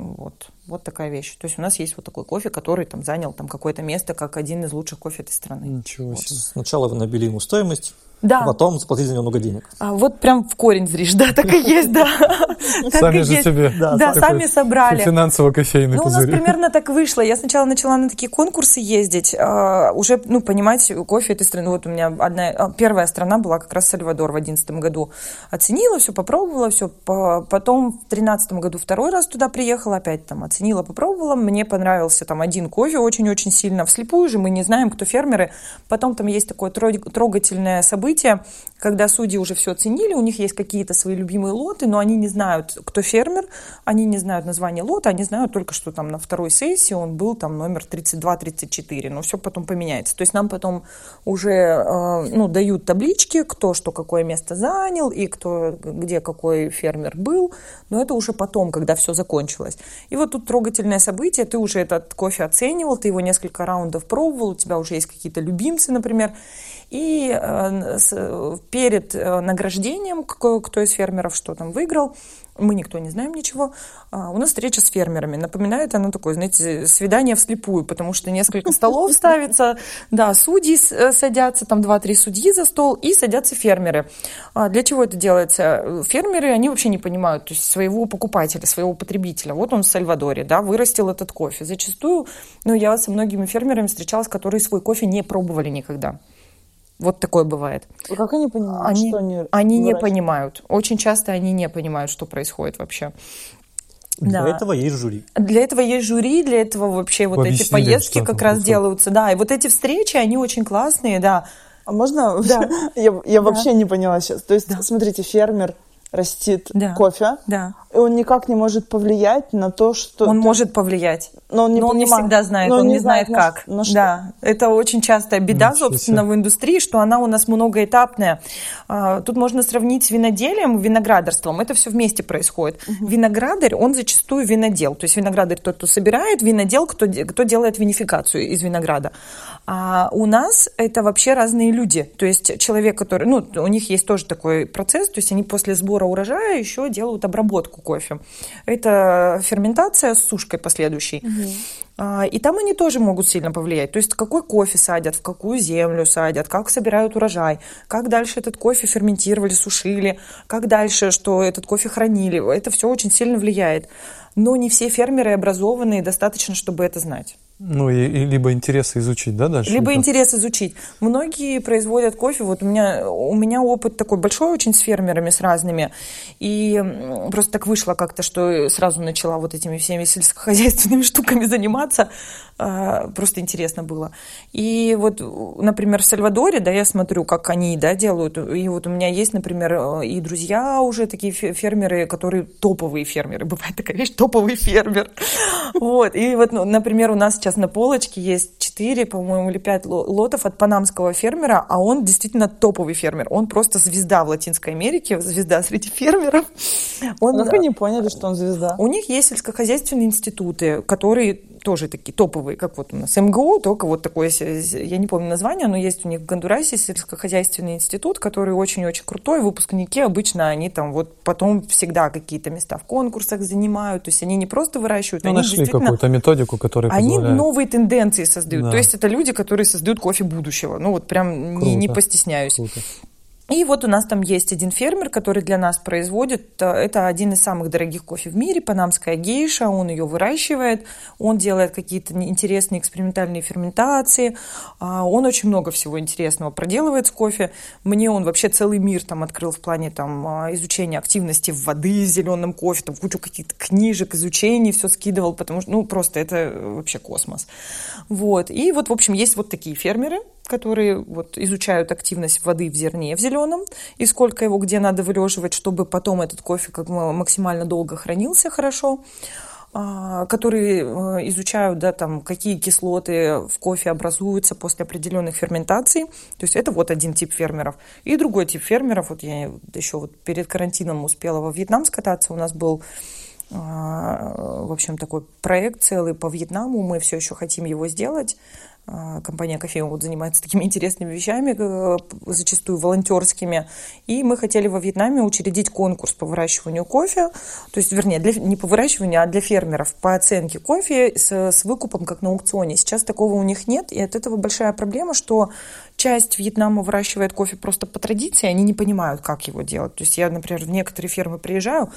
Вот такая вещь. То есть у нас есть вот такой кофе, который там занял там какое-то место как один из лучших кофе этой страны. Ничего себе. Вот. Сначала вы набили ему стоимость. Да. А потом заплатить за него много денег. А вот прям в корень зришь, да, так и есть, да. Сами же себе. Да, сами собрали. Финансово-кофейный пузырь. Ну, у нас примерно так вышло. Я сначала начала на такие конкурсы ездить, уже, понимать кофе этой страны. Вот у меня первая страна была как раз Сальвадор в 2011 году. Оценила все, попробовала все. Потом в 2013 году второй раз туда приехала, опять там оценила, попробовала. Мне понравился там один кофе очень-очень сильно. Вслепую же мы не знаем, кто фермеры. Потом там есть такое трогательное событие, когда судьи уже все оценили, у них есть какие-то свои любимые лоты, но они не знают, кто фермер, они не знают название лота, они знают только, что там на второй сессии он был там номер 32-34, но все потом поменяется. То есть нам потом уже дают таблички, кто что какое место занял и кто где какой фермер был, но это уже потом, когда все закончилось. И вот тут тут трогательное событие, ты уже этот кофе оценивал, ты его несколько раундов пробовал, у тебя уже есть какие-то любимцы, например. И перед награждением, кто из фермеров что там выиграл, мы никто не знаем ничего, у нас встреча с фермерами. Напоминает она такое, знаете, свидание вслепую, потому что несколько столов ставится, да, судьи садятся, там 2-3 судьи за стол, и садятся фермеры. Для чего это делается? Фермеры, они вообще не понимают, то есть своего покупателя, своего потребителя. Вот он в Сальвадоре, да, вырастил этот кофе. Зачастую, ну, я со многими фермерами встречалась, которые свой кофе не пробовали никогда. Вот такое бывает. И как они понимают, что они не понимают. Очень часто они не понимают, что происходит вообще. Для этого есть жюри. Для этого есть жюри, для этого вообще вот эти поездки как раз делаются. Да, и вот эти встречи, они очень классные, да. А можно? Да. Я вообще не поняла сейчас. То есть, смотрите, фермер растит кофе, и он никак не может повлиять на то, что... Он может повлиять, но он не всегда знает, он не знает как. Да, это очень частая беда, собственно, в индустрии, что она у нас многоэтапная. Тут можно сравнить с виноделием, виноградарством, это все вместе происходит. Виноградарь, он зачастую винодел, то есть виноградарь тот, кто собирает, винодел, кто делает винификацию из винограда. А у нас это вообще разные люди, то есть человек, который... Ну, у них есть тоже такой процесс, то есть они после сбора урожая еще делают обработку кофе. Это ферментация с сушкой последующей. И там они тоже могут сильно повлиять. То есть какой кофе садят, в какую землю садят, как собирают урожай, как дальше этот кофе ферментировали, сушили, как дальше, что этот кофе хранили. Это все очень сильно влияет. Но не все фермеры образованные, достаточно, чтобы это знать. Ну, и либо интересы изучить, да, дальше? Либо интерес изучить. Многие производят кофе, вот у меня опыт такой большой очень с фермерами, с разными, и просто так вышло как-то, что сразу начала вот этими всеми сельскохозяйственными штуками заниматься, просто интересно было. И вот, например, в Сальвадоре, да, я смотрю, как они, да, делают, и вот у меня есть, например, и друзья уже такие фермеры, которые топовые фермеры, бывает такая вещь, топовый фермер, вот, и вот, например, у нас сейчас на полочке есть 4, по-моему, или 5 лотов от панамского фермера, а он действительно топовый фермер. Он просто звезда в Латинской Америке, звезда среди фермеров. Как они поняли, что он звезда? У них есть сельскохозяйственные институты, которые тоже такие топовые, как вот у нас МГУ, только вот такое, я не помню название, но есть у них в Гондурасе сельскохозяйственный институт, который очень-очень крутой, выпускники обычно, они там вот потом всегда какие-то места в конкурсах занимают, то есть они не просто выращивают, они нашли какую-то методику, которая позволяет. Они новые тенденции создают, то есть это люди, которые создают кофе будущего, ну вот прям не постесняюсь. Круто. И вот у нас там есть один фермер, который для нас производит, это один из самых дорогих кофе в мире, панамская гейша, он ее выращивает, он делает какие-то интересные экспериментальные ферментации, он очень много всего интересного проделывает с кофе. Мне он вообще целый мир там открыл в плане там изучения активности воды в зеленом кофе, там кучу каких-то книжек, изучений, все скидывал, потому что, ну, просто это вообще космос. Вот, и вот, в общем, есть вот такие фермеры, которые вот изучают активность воды в зерне, в зеленом, и сколько его где надо вылеживать, чтобы потом этот кофе как максимально долго хранился хорошо, которые изучают, да, там, какие кислоты в кофе образуются после определенных ферментаций. То есть это вот один тип фермеров. И другой тип фермеров, вот я еще вот перед карантином успела во Вьетнам скататься, у нас был, в общем, такой проект целый по Вьетнаму, мы все еще хотим его сделать. Компания «Кофеевод» занимается такими интересными вещами, зачастую волонтерскими, и мы хотели во Вьетнаме учредить конкурс по выращиванию кофе, то есть, вернее, не по выращиванию, а для фермеров, по оценке кофе с выкупом, как на аукционе. Сейчас такого у них нет, и от этого большая проблема, что часть Вьетнама выращивает кофе просто по традиции, они не понимают, как его делать. То есть я, например, в некоторые фермы приезжаю,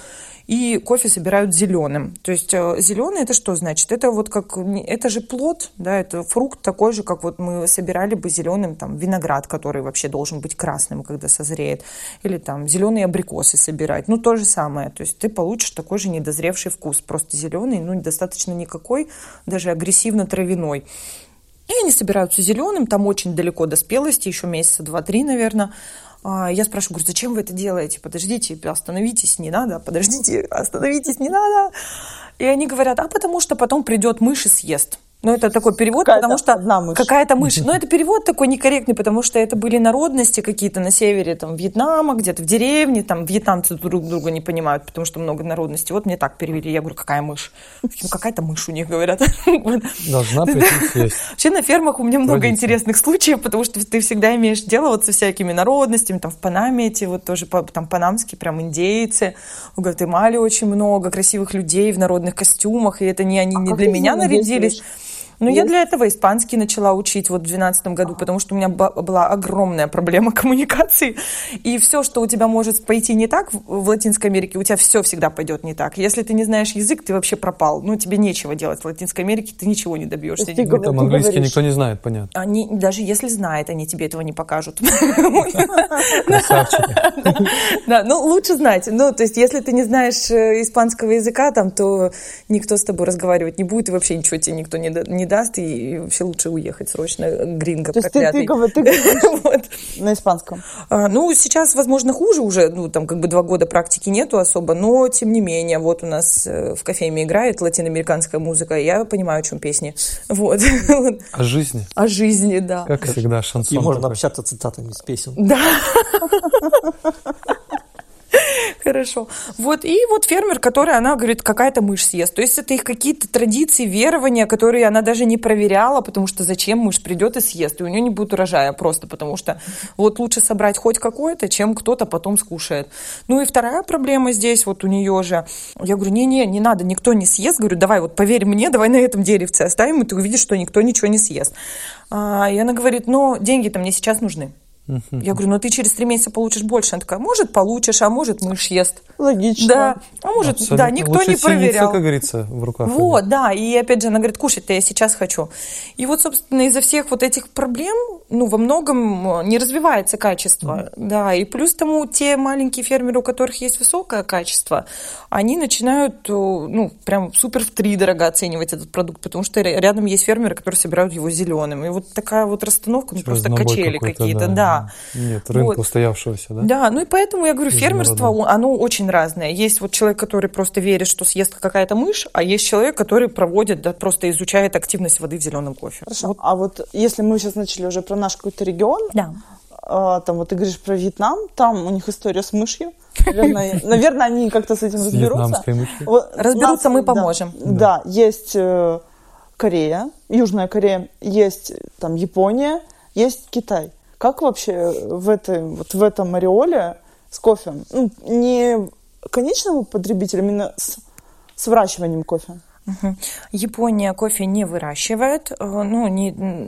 и кофе собирают зеленым. То есть зеленый – это что значит? Это вот как, это же плод, да, это фрукт такой же, как вот мы собирали бы зеленым там виноград, который вообще должен быть красным, когда созреет, или там зеленые абрикосы собирать. Ну, то же самое. То есть ты получишь такой же недозревший вкус, просто зеленый, ну, достаточно никакой, даже агрессивно-травяной. И они собираются зеленым, там очень далеко до спелости, еще месяца 2-3, наверное. Я спрашиваю, говорю, зачем вы это делаете? Подождите, остановитесь, не надо, подождите, остановитесь, не надо. И они говорят, а потому что потом придет мышь и съест. Ну, это такой перевод, потому что какая-то мышь. Но это перевод такой некорректный, потому что это были народности какие-то на севере там, Вьетнама, где-то в деревне. Там вьетнамцы друг друга не понимают, потому что много народностей. Вот мне так перевели. Я говорю, какая мышь? Ну, какая-то мышь у них, говорят. Должна присутствовать. Вообще на фермах у меня много интересных случаев, потому что ты всегда имеешь дело вот со всякими народностями. Там в Панаме эти вот тоже там панамские прям индейцы. В Гватемале очень много красивых людей в народных костюмах. И это не они не для меня нарядились. Ну, я для этого испанский начала учить вот в 2012 году, потому что у меня была огромная проблема коммуникации. И все, что у тебя может пойти не так в Латинской Америке, у тебя все всегда пойдет не так. Если ты не знаешь язык, ты вообще пропал. Ну, тебе нечего делать в Латинской Америке, ты ничего не добьешься. Ну, там английский никто не знает, понятно. Они, даже если знают, они тебе этого не покажут. Да, ну, лучше знать. Ну, то есть, если ты не знаешь испанского языка, там, то никто с тобой разговаривать не будет, и вообще ничего тебе никто не даст, и вообще лучше уехать срочно, гринго проклятый. То есть ты на испанском? Ну, сейчас, возможно, хуже уже, ну, там, как бы 2 года практики нету особо, но, тем не менее, вот у нас в кофейне играет латиноамериканская музыка, и я понимаю, о чем песни. Вот. О жизни? О жизни, да. Как всегда, шансон. И можно общаться цитатами из песен. Да. Хорошо. Вот, и вот фермер, который, она говорит, какая-то мышь съест. То есть это их какие-то традиции, верования, которые она даже не проверяла, потому что зачем мышь придет и съест, и у нее не будет урожая просто, потому что вот лучше собрать хоть какое-то, чем кто-то потом скушает. Ну и вторая проблема здесь вот у нее же. Я говорю, не надо, никто не съест. Говорю, давай, вот поверь мне, давай на этом деревце оставим, и ты увидишь, что никто ничего не съест. И она говорит, но деньги-то мне сейчас нужны. Я говорю, ну ты через 3 месяца получишь больше. Она такая, может получишь, а может мышь ест. Логично. Да, а может, абсолютно. Да, никто лучше не проверял. Синица, как говорится, в руках. Вот, идет. Да, и опять же она говорит, кушать-то я сейчас хочу. И вот, собственно, из-за всех вот этих проблем, ну, во многом не развивается качество. Да, и плюс тому те маленькие фермеры, у которых есть высокое качество, они начинают, ну, прям супер втридорого оценивать этот продукт, потому что рядом есть фермеры, которые собирают его зеленым. И вот такая вот расстановка, ну, просто качели какие-то, да. Нет, рынка вот. Устоявшегося, да? Да, ну и поэтому я говорю, фермерство, оно очень разное. Есть вот человек, который просто верит, что съест какая-то мышь, а есть человек, который проводит, да, просто изучает активность воды в зеленом кофе. Хорошо, вот. А вот если мы сейчас начали уже про наш какой-то регион, да. Там вот ты говоришь про Вьетнам, там у них история с мышью. Наверное, они как-то с этим разберутся. Разберутся, мы поможем. Да, есть Корея, Южная Корея, есть там Япония, есть Китай. Как вообще в этом ореоле с кофе? Ну, не конечным потребителем, именно с выращиванием кофе? Угу. Япония кофе не выращивает. Ну,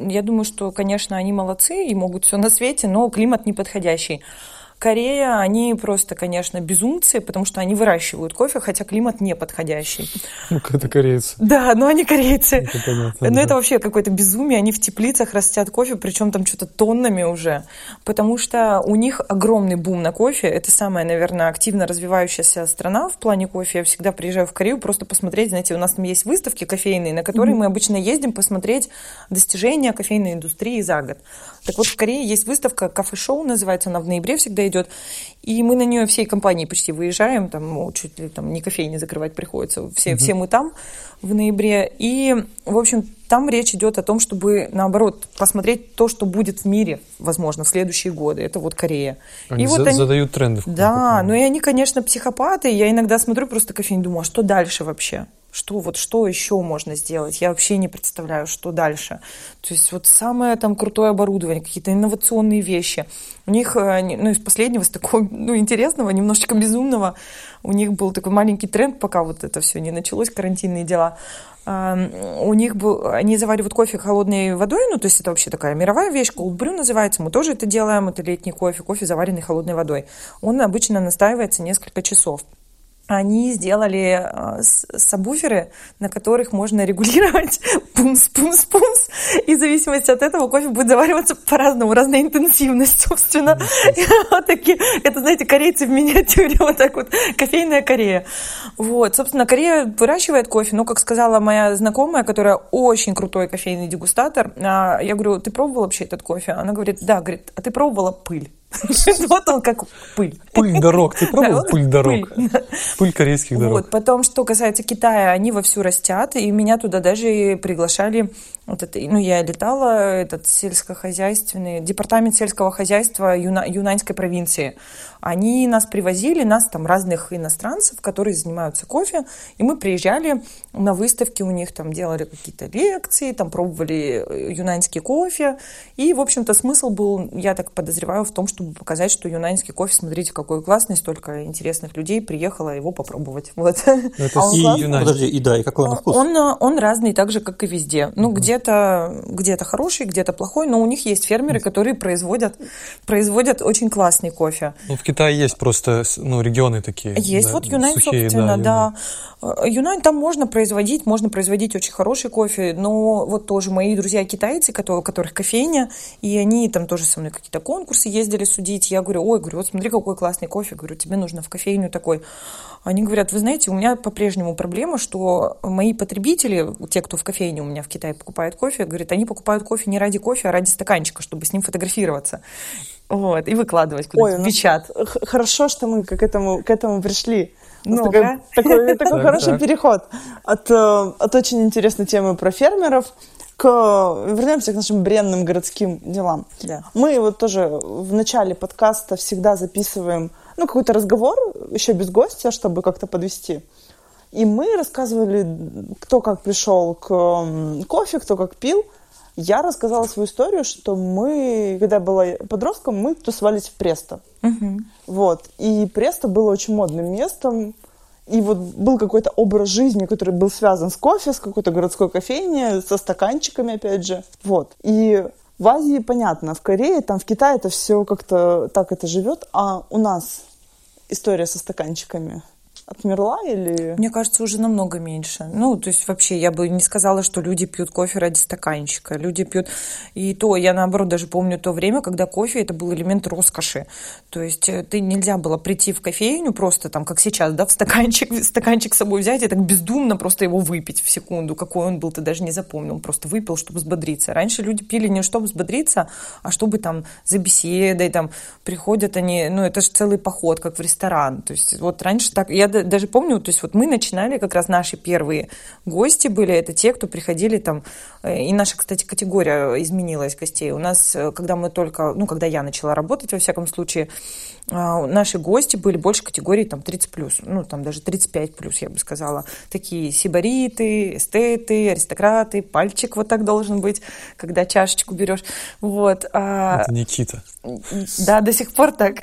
я думаю, что, конечно, они молодцы и могут все на свете, но климат неподходящий. Корея, они просто, конечно, безумцы, потому что они выращивают кофе, хотя климат не подходящий. Ну, это корейцы. Да, но они корейцы. Это понятно, но да. Это вообще какое-то безумие. Они в теплицах растят кофе, причем там что-то тоннами уже, потому что у них огромный бум на кофе. Это самая, наверное, активно развивающаяся страна в плане кофе. Я всегда приезжаю в Корею просто посмотреть. Знаете, у нас там есть выставки кофейные, на которые мы обычно ездим посмотреть достижения кофейной индустрии за год. Так вот, в Корее есть выставка «Кафешоу», называется она, в ноябре всегда идет, и мы на нее всей компанией почти выезжаем, там чуть ли там не кофейни закрывать приходится, все мы там в ноябре, и, в общем, там речь идет о том, чтобы, наоборот, посмотреть то, что будет в мире, возможно, в следующие годы. Это вот Корея. Они, и вот они задают тренды. Да, ну и они, конечно, психопаты, я иногда смотрю просто кофейню, думаю, а что дальше вообще? Что еще можно сделать? Я вообще не представляю, что дальше. То есть вот самое там крутое оборудование, какие-то инновационные вещи. У них, ну, из последнего, с такого, ну, интересного, немножечко безумного, у них был такой маленький тренд, пока вот это все не началось, карантинные дела. У них они заваривают кофе холодной водой, ну, то есть это вообще такая мировая вещь, Cold Brew называется, мы тоже это делаем, это летний кофе, заваренный холодной водой. Он обычно настаивается несколько часов. Они сделали сабвуферы, на которых можно регулировать пумс-пумс-пумс, и в зависимости от этого кофе будет завариваться по-разному, разная интенсивность, собственно. Вот такие, это, знаете, корейцы в миниатюре, вот так вот, кофейная Корея. Вот, собственно, Корея выращивает кофе, но, как сказала моя знакомая, которая очень крутой кофейный дегустатор, я говорю, ты пробовала вообще этот кофе? Она говорит, да, говорит, а ты пробовала пыль? Вот он как пыль. Пыль дорог. Ты пробовал пыль дорог? Пыль корейских дорог. Вот. Потом, что касается Китая, они вовсю растят. И меня туда даже приглашали. Ну, я летала, этот сельскохозяйственный, департамент сельского хозяйства Юнаньской провинции. Они нас привозили, нас там разных иностранцев, которые занимаются кофе. И мы приезжали на выставки у них, там делали какие-то лекции, там пробовали юнаньский кофе. И, в общем-то, смысл был, я так подозреваю, в том, чтобы показать, что юнаньский кофе, смотрите, какой классный, столько интересных людей приехало его попробовать. Вот. Это а Подожди, и да, и какой он вкус? Он разный, так же, как и везде. Ну, где-то хороший, где-то плохой, но у них есть фермеры, которые производят очень классный кофе. Ну, в Китае есть просто регионы такие. Есть, да, вот Юнань, сухие, собственно, да. Юнань там можно производить очень хороший кофе, но вот тоже мои друзья-китайцы, у которых кофейня, и они там тоже со мной какие-то конкурсы ездили судить, я говорю, вот смотри, какой классный кофе, говорю, тебе нужно в кофейню такой. Они говорят, вы знаете, у меня по-прежнему проблема, что мои потребители, те, кто в кофейне у меня в Китае покупает кофе, говорят, они покупают кофе не ради кофе, а ради стаканчика, чтобы с ним фотографироваться. Вот, и выкладывать куда-то, печат. Хорошо, что мы к этому пришли. Ну-ка. Такой хороший переход от очень интересной темы про фермеров вернемся к нашим бренным городским делам. Да. Мы вот тоже в начале подкаста всегда записываем какой-то разговор, еще без гостя, чтобы как-то подвести. И мы рассказывали, кто как пришел к кофе, кто как пил. Я рассказала свою историю, что мы, когда я была подростком, мы тусовались в Престо. Угу. Вот. И Престо было очень модным местом. И вот был какой-то образ жизни, который был связан с кофе, с какой-то городской кофейней, со стаканчиками, опять же. Вот. И в Азии понятно, в Корее, там, в Китае это все как-то так это живет. А у нас история со стаканчиками отмерла или... Мне кажется, уже намного меньше. То есть вообще я бы не сказала, что люди пьют кофе ради стаканчика. Люди пьют... И то, я наоборот даже помню то время, когда кофе это был элемент роскоши. То есть ты нельзя было прийти в кофейню просто там, как сейчас, да, в стаканчик с собой взять и так бездумно просто его выпить в секунду. Какой он был, ты даже не запомнил. Он просто выпил, чтобы взбодриться. Раньше люди пили не чтобы взбодриться, а чтобы там за беседой, там приходят они... это же целый поход, как в ресторан. То есть вот раньше так... Я даже помню, то есть вот мы начинали, как раз наши первые гости были, это те, кто приходили там, и наша, кстати, категория изменилась гостей. У нас, когда мы только, когда я начала работать, во всяком случае, наши гости были больше категории там 30+, там даже 35+, я бы сказала. Такие сибариты, эстеты, аристократы, пальчик вот так должен быть, когда чашечку берешь. Вот. Это Никита. Да, до сих пор так.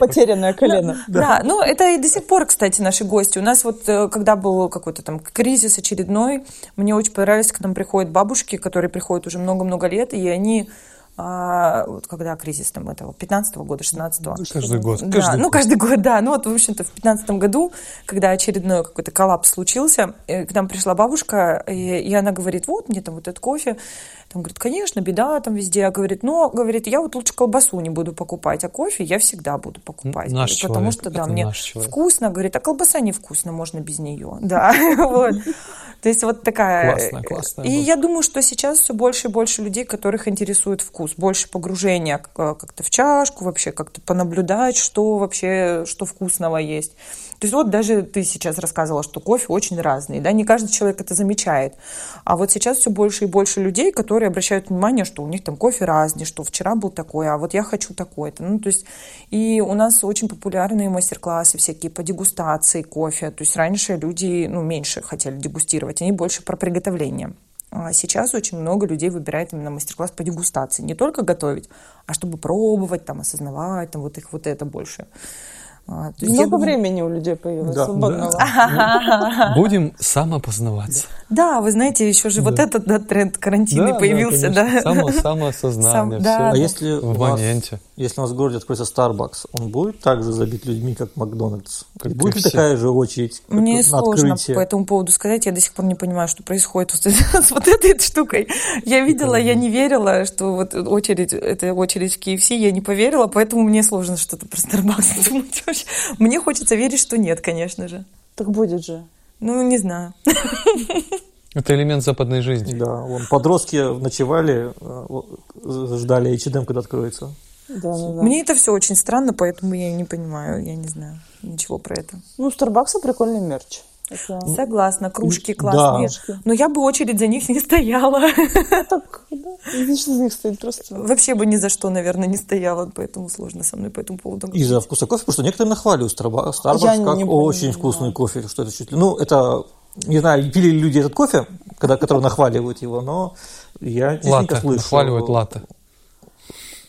Потерянное колено. Да, это и до сих пор, кстати, наши гости. У нас вот, когда был какой-то там кризис очередной, мне очень понравилось, к нам приходят бабушки, которые приходят уже много-много лет, и они... когда кризис там этого 15-го года, 16-го. Каждый год. В общем-то, в 15-м году, когда очередной какой-то коллапс случился, к нам пришла бабушка, и она говорит, вот мне там вот этот кофе, там, говорит, конечно, беда там везде, говорит, но, говорит, я вот лучше колбасу не буду покупать, а кофе я всегда буду покупать. Наш потому человек, что, да, мне вкусно, говорит, а колбаса невкусна, можно без нее. Да, вот. То есть вот такая... Классная. И я думаю, что сейчас все больше и больше людей, которых интересует вкус, больше погружения как-то в чашку, вообще как-то понаблюдать, что вообще, что вкусного есть. То есть вот даже ты сейчас рассказывала, что кофе очень разный, да, не каждый человек это замечает. А вот сейчас все больше и больше людей, которые обращают внимание, что у них там кофе разный, что вчера был такой, а вот я хочу такой-то. То есть и у нас очень популярные мастер-классы всякие по дегустации кофе. То есть раньше люди, меньше хотели дегустировать, они больше про приготовление. А сейчас очень много людей выбирает именно мастер-класс по дегустации. Не только готовить, а чтобы пробовать, там, осознавать, там, вот их вот это больше. Много времени у людей появилось свободного. Да. Будем самопознаваться. Да, вы знаете, еще же вот этот тренд карантина появился. Да, самоосознание. А если в моменте. Если у нас в городе откроется Starbucks, он будет так же забит людьми, как Макдональдс? Будет такая же очередь? Мне сложно по этому поводу сказать. Я до сих пор не понимаю, что происходит с вот этой штукой. Я видела, я не верила, что вот очередь в KFC, я не поверила, поэтому мне сложно что-то про Starbucks думать. Мне хочется верить, что нет, конечно же. Так будет же. Не знаю. Это элемент западной жизни. Да, подростки ночевали, ждали H&M, когда откроется. Да. Мне это все очень странно, поэтому я не понимаю, я не знаю ничего про это. Ну, у Starbucks прикольный мерч. Это... Согласна, кружки классные. Да. Но я бы очередь за них не стояла. Так, да, лично за них стоит просто. Вообще бы ни за что, наверное, не стояла, поэтому сложно со мной по этому поводу. И за вкуса кофе, потому что некоторые нахваливают Starbucks как очень вкусный кофе, что это чуть ли. Ну, это, не знаю, пили люди этот кофе, который нахваливают его, но я частенько слышу. Нахваливают латте.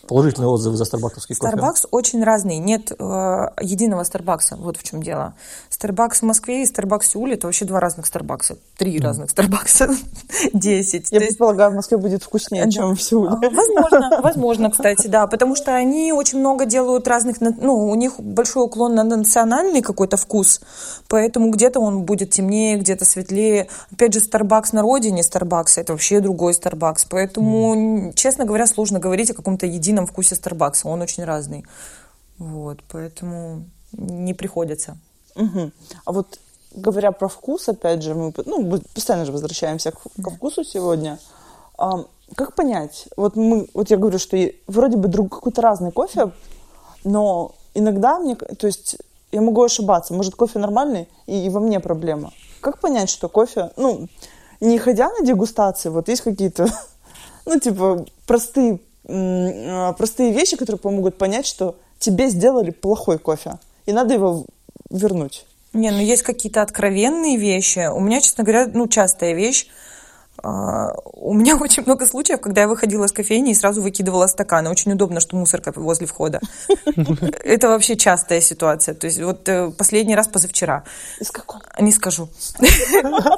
Положительные отзывы за старбаксовский кофе. Starbucks очень разный. Нет единого Starbucks. Вот в чем дело. Starbucks в Москве и Starbucks в Сеуле — это вообще два разных Starbucks. Три разных Starbucks. 10. Я предполагаю, в Москве будет вкуснее, чем в Сеуле. Возможно, кстати, да. Потому что они очень много делают разных... Ну, у них большой уклон на национальный какой-то вкус. Поэтому где-то он будет темнее, где-то светлее. Опять же, Starbucks на родине Starbucks — это вообще другой Starbucks. Поэтому, честно говоря, сложно говорить о каком-то едином вкусе Старбакса, он очень разный. Вот, поэтому не приходится. Угу. А вот говоря про вкус, опять же, мы постоянно же возвращаемся ко вкусу сегодня. Как понять? Вот я говорю, что вроде бы какой-то разный кофе, но иногда то есть я могу ошибаться, может, кофе нормальный, и во мне проблема. Как понять, что кофе, не ходя на дегустации, вот есть какие-то, простые вещи, которые помогут понять, что тебе сделали плохой кофе, и надо его вернуть. Не, есть какие-то откровенные вещи. У меня, честно говоря, частая вещь. У меня очень много случаев, когда я выходила из кофейни и сразу выкидывала стаканы. Очень удобно, что мусорка возле входа. Это вообще частая ситуация. То есть вот последний раз позавчера. Из какого? Не скажу.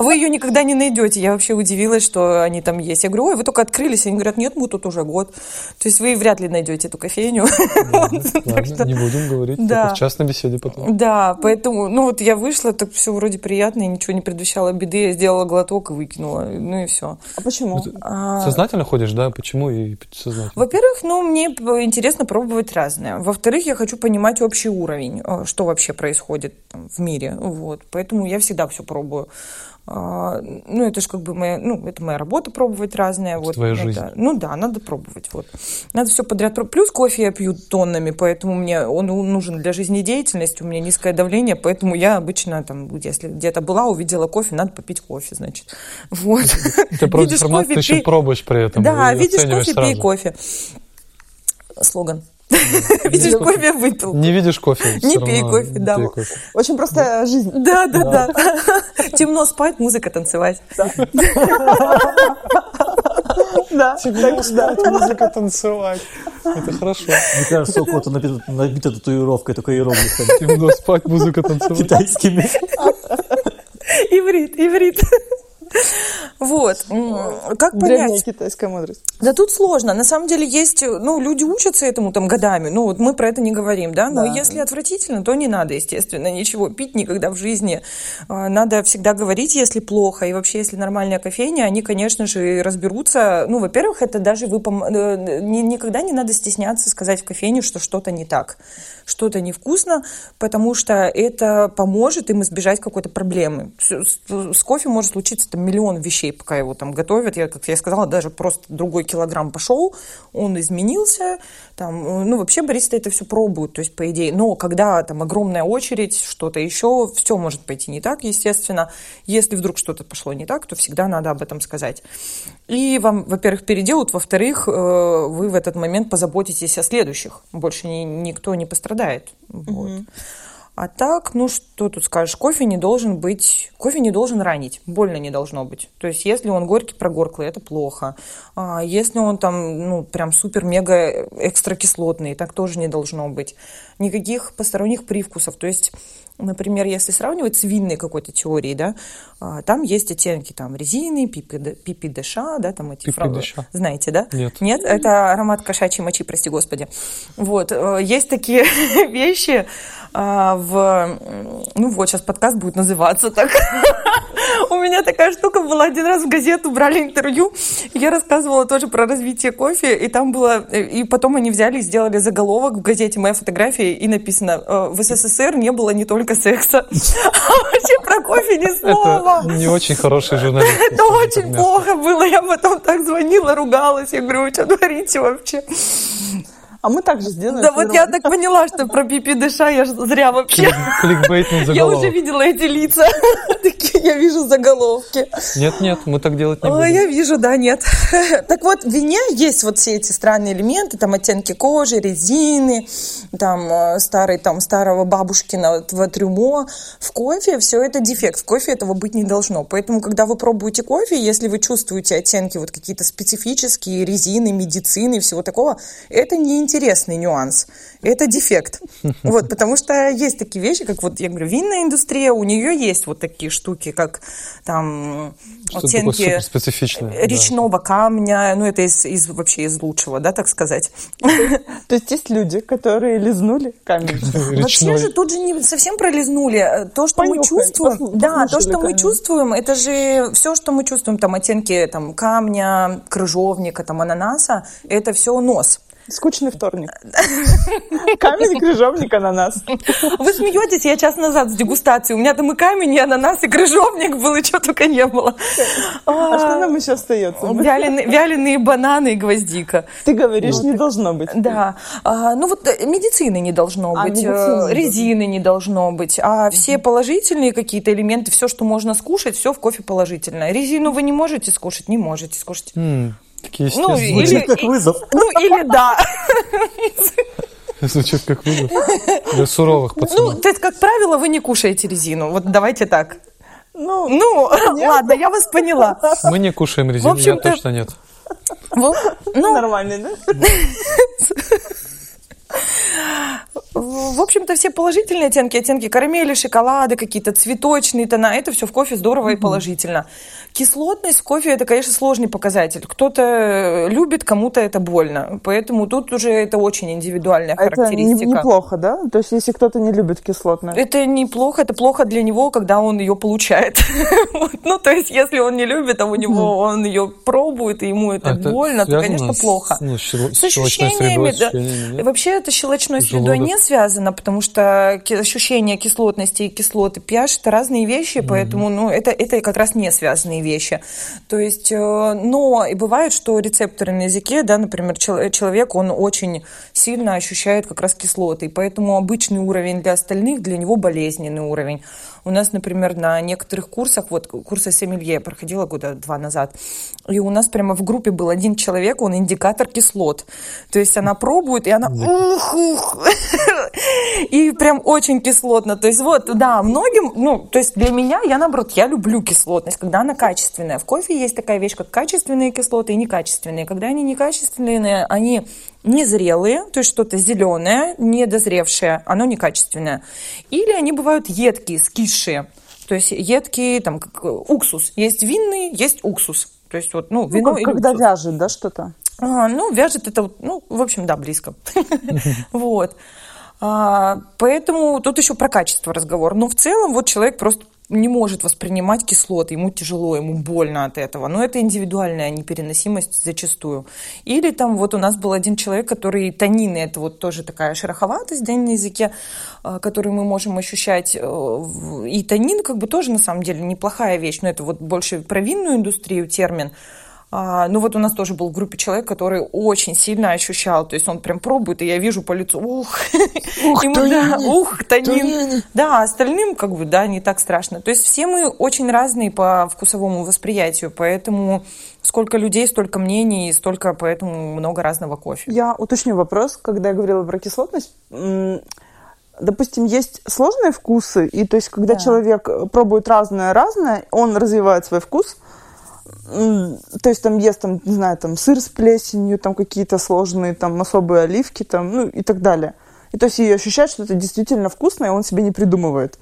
Вы ее никогда не найдете. Я вообще удивилась, что они там есть. Я говорю, ой, вы только открылись. Они говорят, нет, мы тут уже год. То есть вы вряд ли найдете эту кофейню. Ладно, не будем говорить. Только в частной беседе потом. Да, поэтому, я вышла, так все вроде приятно, и ничего не предвещало беды. Я сделала глоток и выкинула. Все. А почему? Сознательно ходишь, да? Почему и сознательно? Во-первых, мне интересно пробовать разное. Во-вторых, я хочу понимать общий уровень, что вообще происходит в мире. Вот. Поэтому я всегда все пробую. Это же это моя работа — пробовать разное. Это твоя жизнь. Надо пробовать. Вот. Надо все подряд пробовать. Плюс кофе я пью тоннами, поэтому мне он нужен для жизнедеятельности. У меня низкое давление, поэтому я обычно, если где-то была, увидела кофе, надо попить кофе, значит. Вот. Ты просто информацию ты еще пробуешь при этом. Да, видишь кофе, пей кофе. Слоган. Видишь кофе, выпил. Не видишь кофе. Не пей кофе, да. Очень простая жизнь. Да. Темно спать, музыка танцевать. Да. Темно спать, музыка танцевать. Это хорошо. Мне кажется, у кого-то набита татуировка, только иероглифами. Темно спать, музыка танцевать. Китайскими. Иврит. Вот. Как понять? Древняя китайская мудрость. Да тут сложно. На самом деле есть... люди учатся этому годами. Мы про это не говорим, да? Но если отвратительно, то не надо, естественно, ничего пить никогда в жизни. Надо всегда говорить, если плохо. И вообще, если нормальная кофейня, они, конечно же, разберутся. Во-первых, это даже никогда не надо стесняться сказать в кофейне, что что-то не так, что-то невкусно, потому что это поможет им избежать какой-то проблемы. С кофе может случиться миллион вещей, пока его там готовят. Как я сказала, даже просто другой килограмм пошел, он изменился. Вообще баристы это все пробуют, то есть, по идее. Но когда там огромная очередь, что-то еще, все может пойти не так, естественно. Если вдруг что-то пошло не так, то всегда надо об этом сказать. И вам, во-первых, переделают, во-вторых, вы в этот момент позаботитесь о следующих. Больше никто не пострадает. Вот. А так, что тут скажешь, кофе не должен ранить, больно не должно быть. То есть, если он горький, прогорклый, это плохо. А если он прям супер-мега-экстракислотный, так тоже не должно быть. Никаких посторонних привкусов. То есть, например, если сравнивать с винной какой-то теорией, да, там есть оттенки резины, пипи-дыша, да, там эти фразы. Знаете, да? Нет, это аромат кошачьей мочи, прости господи. Вот, есть такие вещи сейчас подкаст будет называться так. У меня такая штука была. Один раз в газету брали интервью. Я рассказывала тоже про развитие кофе, и там было... И потом они взяли и сделали заголовок в газете «Моя фотография», и написано: «В СССР не было не только секса». А вообще про кофе ни слова. Это не очень хороший журналист. Это очень плохо было. Я потом так звонила, ругалась. Я говорю, что творите вообще? А мы также сделаем. Да, вот я так поняла, что про пипи дыша я зря вообще. Кликбейтный заголовок. Я уже видела эти лица. Такие, я вижу заголовки. Нет, мы так делать не будем. Ой, я вижу, да, нет. Так вот, в вине есть вот все эти странные элементы, там оттенки кожи, резины, там старого бабушкина трюмо. В кофе все это дефект. В кофе этого быть не должно. Поэтому, когда вы пробуете кофе, если вы чувствуете оттенки вот какие-то специфические, резины, медицины и всего такого, это неинтересный нюанс. Это дефект. Вот, потому что есть такие вещи, как вот, я говорю, винная индустрия, у нее есть вот такие штуки, как там что-то оттенки речного камня, ну, это вообще из лучшего, да, так сказать. То есть есть люди, которые лизнули камень. Вообще же тут же не совсем пролизнули. То, что мы чувствуем, да, то, что мы чувствуем, это же все, что мы чувствуем, там, оттенки там камня, крыжовника, там, ананаса, это все нос. Скучный вторник. Камень, крыжовник, ананас. Вы смеетесь, я час назад с дегустацией. У меня там и камень, и ананас, и крыжовник был, и что только не было. А что нам еще остается? Вяленые бананы и гвоздика. Ты говоришь, ну, не должно быть. Да. Ну вот медицины не должно быть, резины не должно быть. А все положительные какие-то элементы, все, что можно скушать, все в кофе положительное. Резину вы не можете скушать? Не можете скушать. Такие, ну, звучит как вызов. Ну, или да. Звучит как вызов. Для суровых пацанов. Ну, как правило, вы не кушаете резину. Вот давайте так. Ну, ладно, я вас поняла. Мы не кушаем резину, я точно нет. Нормальный, да? В общем-то, все положительные оттенки карамели, шоколада, какие-то цветочные тона, это все в кофе здорово и положительно. Кислотность в кофе – это, конечно, сложный показатель. Кто-то любит, кому-то это больно. Поэтому тут уже это очень индивидуальная характеристика. Это неплохо, да? То есть если кто-то не любит кислотное? Это неплохо, это плохо для него, когда он ее получает. Ну, то есть если он не любит, а у него он ее пробует, и ему это больно, то, конечно, плохо. С ощущениями. Вообще это щелочной средой не связано, потому что ощущение кислотности и кислоты pH – это разные вещи, поэтому это как раз не связанные вещи. То есть, но и бывает, что рецепторы на языке, да, например, человек, он очень сильно ощущает как раз кислоты, и поэтому обычный уровень для остальных, для него болезненный уровень. У нас, например, на некоторых курсах, вот курсы сомелье я проходила года 2 назад, и у нас прямо в группе был один человек, он индикатор кислот. То есть она пробует, и она и прям очень кислотно. То есть вот, да, многим, ну, то есть для меня, я наоборот, я люблю кислотность, когда она качественная. В кофе есть такая вещь, как качественные кислоты и некачественные. Когда они некачественные, они незрелые, то есть что-то зеленое, недозревшее, оно некачественное. Или они бывают едкие, скисшие, то есть едкие, там, как уксус. Есть винный, есть уксус. То есть вот, ну, вино и когда уксус. Вяжет, да, что-то? Ну, вяжет это, ну, в общем, да, близко. Вот. Поэтому тут еще про качество разговор. Но в целом вот человек просто не может воспринимать кислоты, ему тяжело, ему больно от этого. Но это индивидуальная непереносимость зачастую. Или там вот у нас был один человек, который танины, это вот тоже такая шероховатость, да, на языке, которую мы можем ощущать. И танин как бы тоже на самом деле неплохая вещь, но это вот больше про винную индустрию термин. Ну вот у нас тоже был в группе человек, который очень сильно ощущал, то есть он прям пробует, и я вижу по лицу, ух, танин. Да, остальным как бы, да, не так страшно. То есть все мы очень разные по вкусовому восприятию, поэтому сколько людей, столько мнений, столько, поэтому много разного кофе. Я уточню вопрос, когда я говорила про кислотность. Допустим, есть сложные вкусы, и то есть когда человек пробует разное, он развивает свой вкус. То есть там ест, там, не знаю, там сыр с плесенью, там какие-то сложные, там особые оливки, там, ну и так далее. И то есть ее ощущает, что это действительно вкусно, и он себе не придумывает.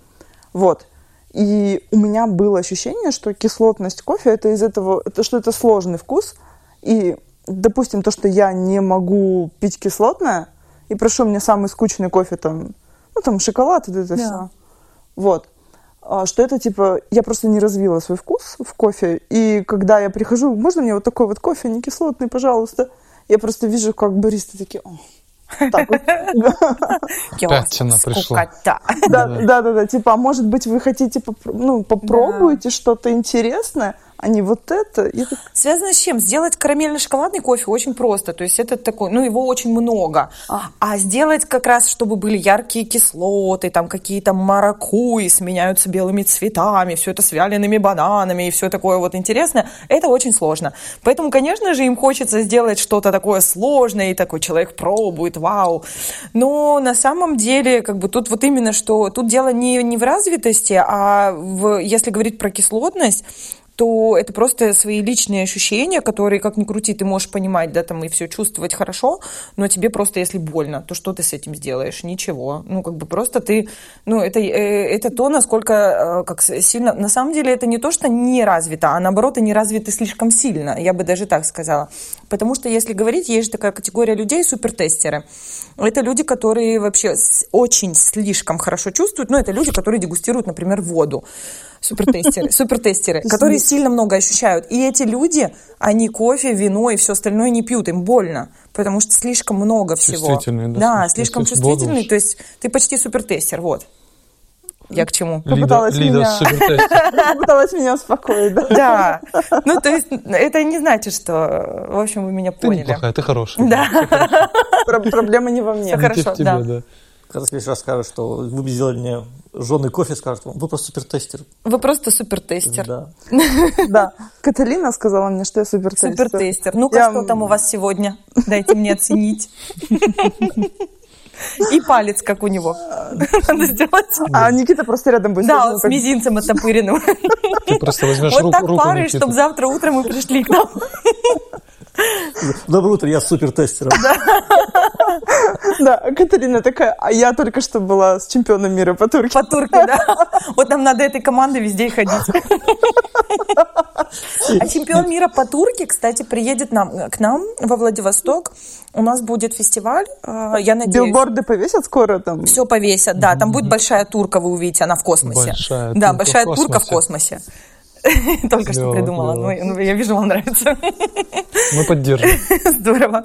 Вот. И у меня было ощущение, что кислотность кофе это из этого, что это сложный вкус. И, допустим, то, что я не могу пить кислотное, и прошу мне самый скучный кофе, там, ну там шоколад, вот это все. Вот. Что это, типа, я просто не развила свой вкус в кофе, и когда я прихожу, можно мне вот такой вот кофе, не кислотный, пожалуйста? Я просто вижу, как баристы такие, так вот. Пятина пришла. Да-да-да, типа, а может быть, вы хотите, ну, попробуйте что-то интересное? а не вот это. Связано с чем? Сделать карамельно-шоколадный кофе очень просто. То есть это такой, ну, его очень много. А сделать как раз, чтобы были яркие кислоты, там какие-то маракуйи сменяются белыми цветами, все это с вялеными бананами и все такое вот интересное, это очень сложно. Поэтому, конечно же, им хочется сделать что-то такое сложное, и такой человек пробует, вау. Но на самом деле, как бы тут вот именно что, тут дело не в развитости, а в, если говорить про кислотность, то это просто свои личные ощущения, которые, как ни крути, ты можешь понимать, да, там, и все чувствовать хорошо, но тебе просто, если больно, то что ты с этим сделаешь? Ничего. Ну, как бы просто ты... Ну, это то, насколько как сильно... На самом деле это не то, что не развито, а наоборот, они развиты слишком сильно, я бы даже так сказала. Потому что, если говорить, есть же такая категория людей, супертестеры. Это люди, которые вообще очень слишком хорошо чувствуют, но это люди, которые дегустируют, например, воду. Супертестеры, которые сильно много ощущают. И эти люди, они кофе, вино и все остальное не пьют, им больно, потому что слишком много всего. Чувствительные, да? Да, слишком чувствительный, то есть ты почти супертестер, вот. Я к чему? Попыталась меня успокоить. Да, ну то есть это не значит, что, в общем, вы меня поняли. Ты неплохая, ты хорошая. Да. Проблема не во мне. Хорошо, да. Когда следующий раз скажешь, что вы сделали мне жженый кофе, скажут вам, вы просто супертестер. Вы просто супертестер. Да. Каталина сказала мне, что я супертестер. Супертестер. Ну-ка, что там у вас сегодня? Дайте мне оценить. И палец, как у него. Надо сделать. А Никита просто рядом будет. Да, он с мизинцем оттопыренным. Ты просто возьмешь руку Никиты. Вот так пары, чтобы завтра утром мы пришли к нам. Доброе утро, я супертестер. Да, Каталина такая, а я только что была с чемпионом мира по турке. По турке, да. Вот нам надо этой командой везде и ходить. А чемпион мира по турке, кстати, приедет к нам во Владивосток. У нас будет фестиваль, я надеюсь... Билборды повесят скоро там? Все повесят, да. Там будет большая турка, вы увидите, она в космосе. Да, большая турка в космосе. Только что придумала, но я вижу, вам нравится. Мы поддержим. Здорово.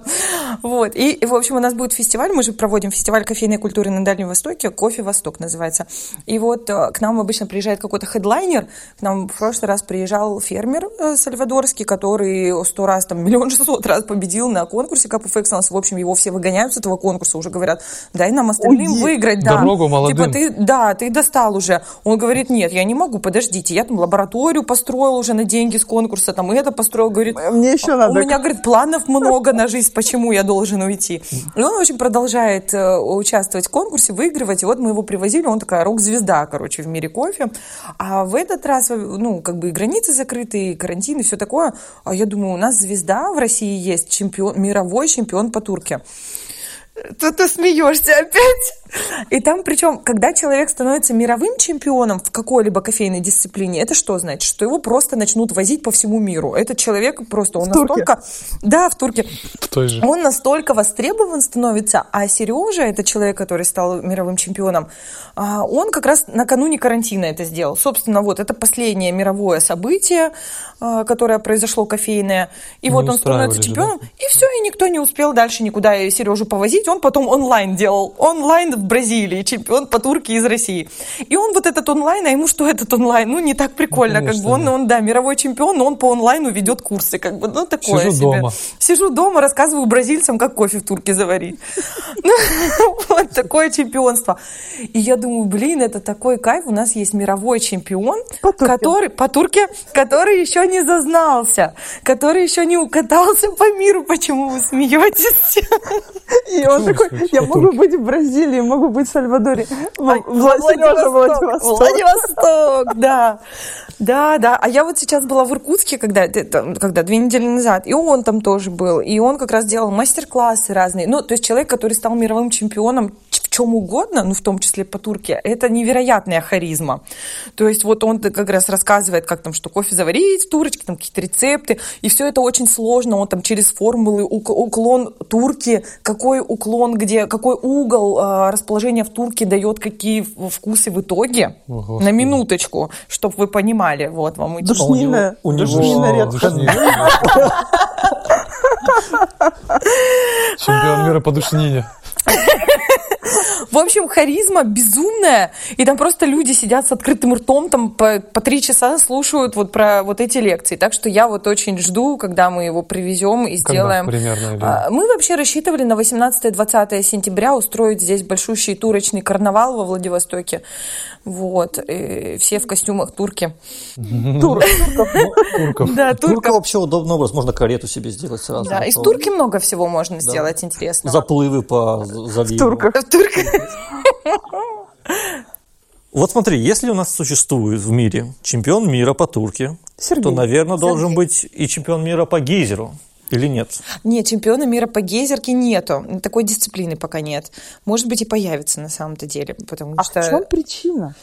Вот. И, в общем, у нас будет фестиваль, мы же проводим фестиваль кофейной культуры на Дальнем Востоке, «Кофе Восток» называется. И вот к нам обычно приезжает какой-то хедлайнер, к нам в прошлый раз приезжал фермер сальвадорский, который 100 раз, там, 1 600 000 раз победил на конкурсе Cup of Excellence. В общем, его все выгоняют с этого конкурса, уже говорят, дай нам остальным выиграть. Да. Дорогу молодым. Типа, ты достал уже. Он говорит, нет, я не могу, подождите, я там лабораторию построил уже на деньги с конкурса, там, и это построил, говорит, мне еще надо. У меня, говорит, планов много на жизнь, почему я должен уйти? И он, в общем, продолжает участвовать в конкурсе, выигрывать, и вот мы его привозили, он такая рок-звезда, короче, в мире кофе, а в этот раз, ну, как бы и границы закрыты, и карантин, и все такое, а я думаю, у нас звезда в России есть, чемпион, мировой чемпион по турке. Тут ты смеешься опять. И там, причем, когда человек становится мировым чемпионом в какой-либо кофейной дисциплине, это что значит? Что его просто начнут возить по всему миру. Этот человек просто, он настолько... Да, в турке. Он настолько востребован становится. А Сережа, это человек, который стал мировым чемпионом, он как раз накануне карантина это сделал. Собственно, вот это последнее мировое событие, которое произошло кофейное. И вот он становится чемпионом. Да? И все, и никто не успел дальше никуда Сережу повозить. Он потом онлайн делал. Онлайн в Бразилии. Чемпион по турке из России. И он вот этот онлайн, а ему что этот онлайн? Ну, не так прикольно. Ну, конечно, как бы он, да, мировой чемпион, но он по онлайну ведет курсы. Как бы, ну, такое себе. Сижу дома, рассказываю бразильцам, как кофе в турке заварить. Вот такое чемпионство. И я думаю, блин, это такой кайф. У нас есть мировой чемпион, который по турке, который еще не зазнался, который еще не укатался по миру. Почему вы смеетесь? И он такой, я могу быть в Бразилии, могу быть в Сальвадоре. Владивосток, да. Да. А я вот сейчас была в Иркутске, когда 2 недели назад, и он там тоже был, и он как раз делал мастер-классы разные. Ну, то есть человек, который стал мировым чемпионом в чем угодно, ну, в том числе по турке, это невероятная харизма. То есть вот он как раз рассказывает, как там, что кофе заварить в турочке, там какие-то рецепты, и все это очень сложно, он там через формулы, уклон турки, какой уклон, где, какой угол расположения в турке дает какие вкусы в итоге. Ого, на минуточку, чтобы вы понимали. Вот вам и душнина. Душнина редко. Чемпион мира по душнине. В общем, харизма безумная, и там просто люди сидят с открытым ртом, там по 3 часа слушают вот про вот эти лекции. Так что я вот очень жду, когда мы его привезем и сделаем. Когда примерно? Или... Мы вообще рассчитывали на 18-20 сентября устроить здесь большущий турочный карнавал во Владивостоке. Вот. И все в костюмах турки. Турков. Да, турка вообще удобный образ. Можно карету себе сделать сразу. Да, из турки много всего можно сделать интересного. Заплывы по заливу. В турках. Вот смотри, если у нас существует в мире чемпион мира по турке, Сергей, то, наверное, должен быть и чемпион мира по гейзеру. Или нет? Нет, чемпиона мира по гейзерке нету. Такой дисциплины пока нет. Может быть, и появится на самом-то деле. Потому что... в чем причина?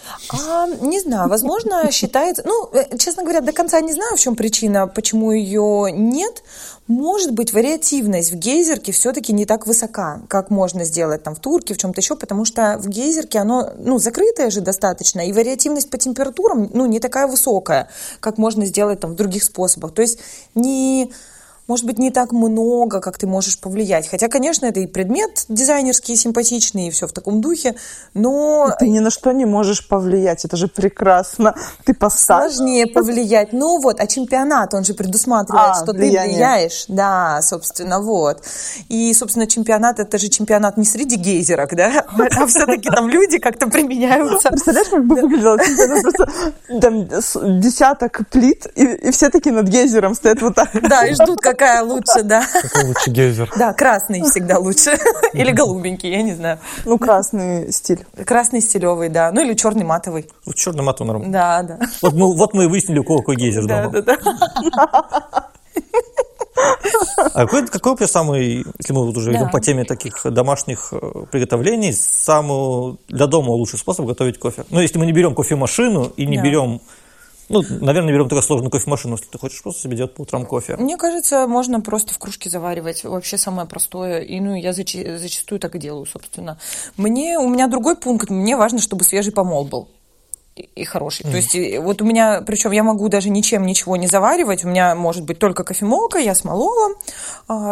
Не знаю. Возможно, считается... Ну, честно говоря, до конца не знаю, в чем причина, почему ее нет. Может быть, вариативность в гейзерке все-таки не так высока, как можно сделать там в турке, в чем-то еще, потому что в гейзерке оно, закрытое же достаточно, и вариативность по температурам, не такая высокая, как можно сделать там в других способах. То есть не... Может быть, не так много, как ты можешь повлиять. Хотя, конечно, это и предмет дизайнерский, симпатичный, и все в таком духе, но... Ты ни на что не можешь повлиять, это же прекрасно. Ты посажен. Сложнее повлиять. Ну вот, а чемпионат, он же предусматривает, что ты влияешь. Да, собственно, вот. И, собственно, чемпионат, это же чемпионат не среди гейзерок, да? А все-таки там люди как-то применяются. Представляешь, как бы выглядело чемпионат? Просто там 10 плит, и все такие над гейзером стоят вот так. Да, и ждут, какая лучше, да. Какой лучше гейзер? Да, красный всегда лучше. Или голубенький, я не знаю. Красный стиль. Красный стилевый, да. Или черный матовый. Вот черный матовый нормально. Да, да. Вот мы и выяснили, у кого какой гейзер дома. Да, да, да. А какой у тебя самый, если мы вот уже идем по теме таких домашних приготовлений, самый для дома лучший способ готовить кофе? Если мы не берем кофемашину и не берем... наверное, берем только сложную кофемашину, если ты хочешь просто себе делать по утрам кофе. Мне кажется, можно просто в кружке заваривать. Вообще самое простое. И я зачастую так и делаю, собственно. У меня другой пункт. Мне важно, чтобы свежий помол был. И хороший. То есть вот у меня, причем я могу даже ничего не заваривать, у меня может быть только кофемолка, я смолола,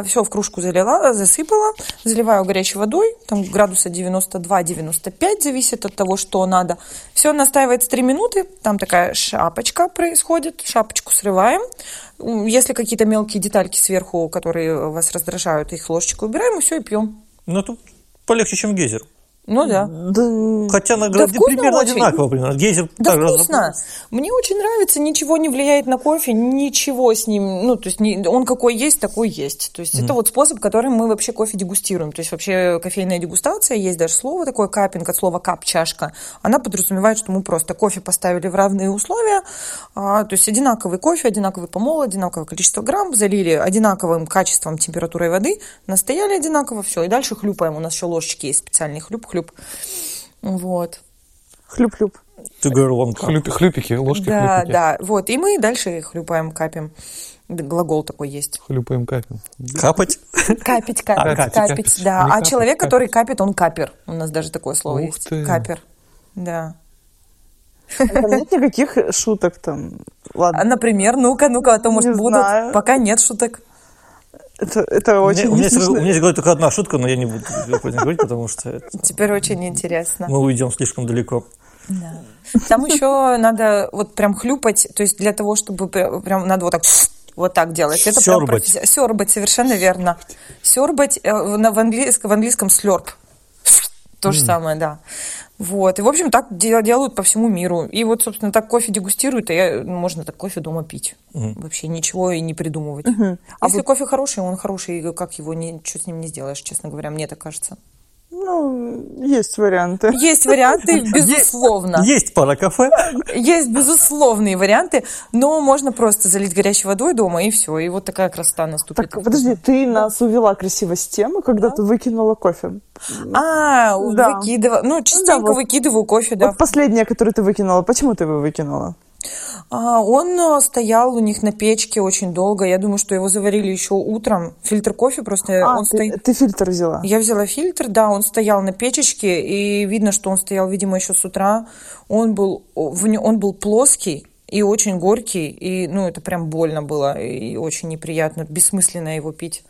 все в кружку залила, засыпала, заливаю горячей водой, там градуса 92-95 зависит от того, что надо. Все настаивается 3 минуты, там такая шапочка происходит, шапочку срываем. Если какие-то мелкие детальки сверху, которые вас раздражают, их ложечкой убираем и все, и пьем. Тут полегче, чем гейзер. Да. Хотя на граде примерно одинаково. Гейзер вкусно. Мне очень нравится, ничего не влияет на кофе, ничего с ним, то есть он какой есть, такой есть. То есть это вот способ, которым мы вообще кофе дегустируем. То есть вообще кофейная дегустация, есть даже слово такое каппинг, от слова кап, чашка. Она подразумевает, что мы просто кофе поставили в равные условия, то есть одинаковый кофе, одинаковый помол, одинаковое количество грамм, залили одинаковым качеством, температурой воды, настояли одинаково, все, и дальше хлюпаем. У нас еще ложечки есть специальные, хлюп. Вот. Хлюп-хлюп. Хлюпики, ложки-хлюпики. Да, вот. И мы дальше хлюпаем, капим. Глагол такой есть. Хлюпаем, капим. Капать? Капить, да. А человек, который капит, он капер. У нас даже такое слово есть. Капер. Да. Нет никаких шуток там? Ладно. Например, ну-ка, а то, может, будут. Пока нет шуток. Это очень интересно. У меня здесь говорит только одна шутка, но я не буду говорить, потому что... Теперь очень интересно. Мы уйдем слишком далеко. Да. Там еще надо вот прям хлюпать, то есть для того, чтобы прям надо вот так делать. Это сёрбать. Сёрбать, совершенно верно. Сёрбать, в английском слёрб. То же самое, да. Вот. И, в общем, так делают по всему миру. И вот, собственно, так кофе дегустируют, и можно так кофе дома пить. Вообще ничего и не придумывать. Если кофе хороший, он хороший, и как его, ничего с ним не сделаешь, честно говоря, мне так кажется. Есть варианты. Есть варианты, безусловно. Есть пара кафе. Есть безусловные варианты, но можно просто залить горячей водой дома, и все. И вот такая красота наступит. Так, подожди, ты нас увела красиво с темы, когда ты выкинула кофе. Выкидывала. Частенько выкидываю кофе, да. Вот последнее, которое ты выкинула, почему ты его выкинула? Он стоял у них на печке очень долго. Я думаю, что его заварили еще утром. Фильтр кофе просто... Ты фильтр взяла? Я взяла фильтр, да. Он стоял на печечке, и видно, что он стоял, видимо, еще с утра. Он был плоский и очень горький. И, это прям больно было и очень неприятно. Бессмысленно его пить.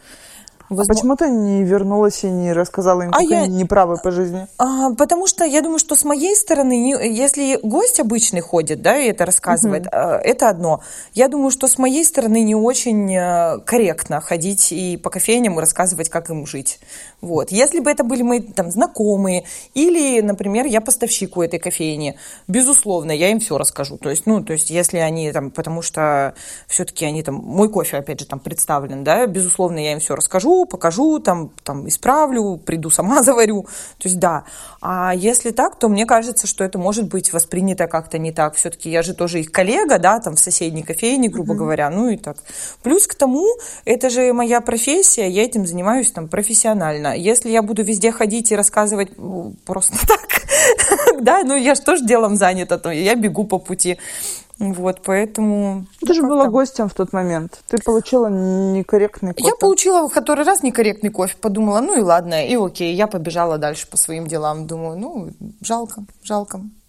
Почему ты не вернулась и не рассказала им, какие они неправы по жизни? Потому что я думаю, что с моей стороны, если гость обычный ходит, да, и это рассказывает, это одно. Я думаю, что с моей стороны не очень корректно ходить и по кофейням и рассказывать, как им жить. Вот. Если бы это были мои там знакомые или, например, я поставщик у этой кофейни, безусловно, я им все расскажу. То есть, если они там, потому что все-таки они там, мой кофе, опять же, там представлен, да, безусловно, я им все расскажу, покажу, там исправлю, приду сама заварю. То есть да. А если так, то мне кажется, что это может быть воспринято как-то не так. Все-таки я же тоже их коллега, да, там в соседней кофейне, грубо говоря, ну и так. Плюс к тому, это же моя профессия, я этим занимаюсь там профессионально. Если я буду везде ходить и рассказывать просто так, да, ну я же тоже делом занята, то я бегу по пути. Вот, поэтому... Ты же была гостем в тот момент. Ты получила некорректный кофе. Я получила в который раз некорректный кофе. Подумала, ну и ладно, и окей. Я побежала дальше по своим делам. Думаю, ну, жалко.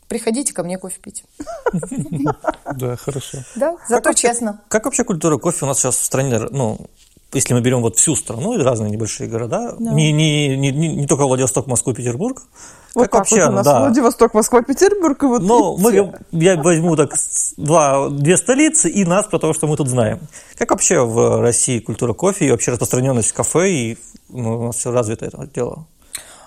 Приходите ко мне кофе пить. Да, хорошо. Да, зато честно. Как вообще культура кофе у нас сейчас в стране, ну... Если мы берем вот всю страну и разные небольшие города, да. не только Владивосток, Москва, Петербург. Вот как вообще вот у нас, да. Владивосток, Москва, Петербург. И вот я возьму так две столицы и нас, потому что мы тут знаем. Как вообще в России культура кофе и вообще распространенность в кафе, и у нас все развито это дело?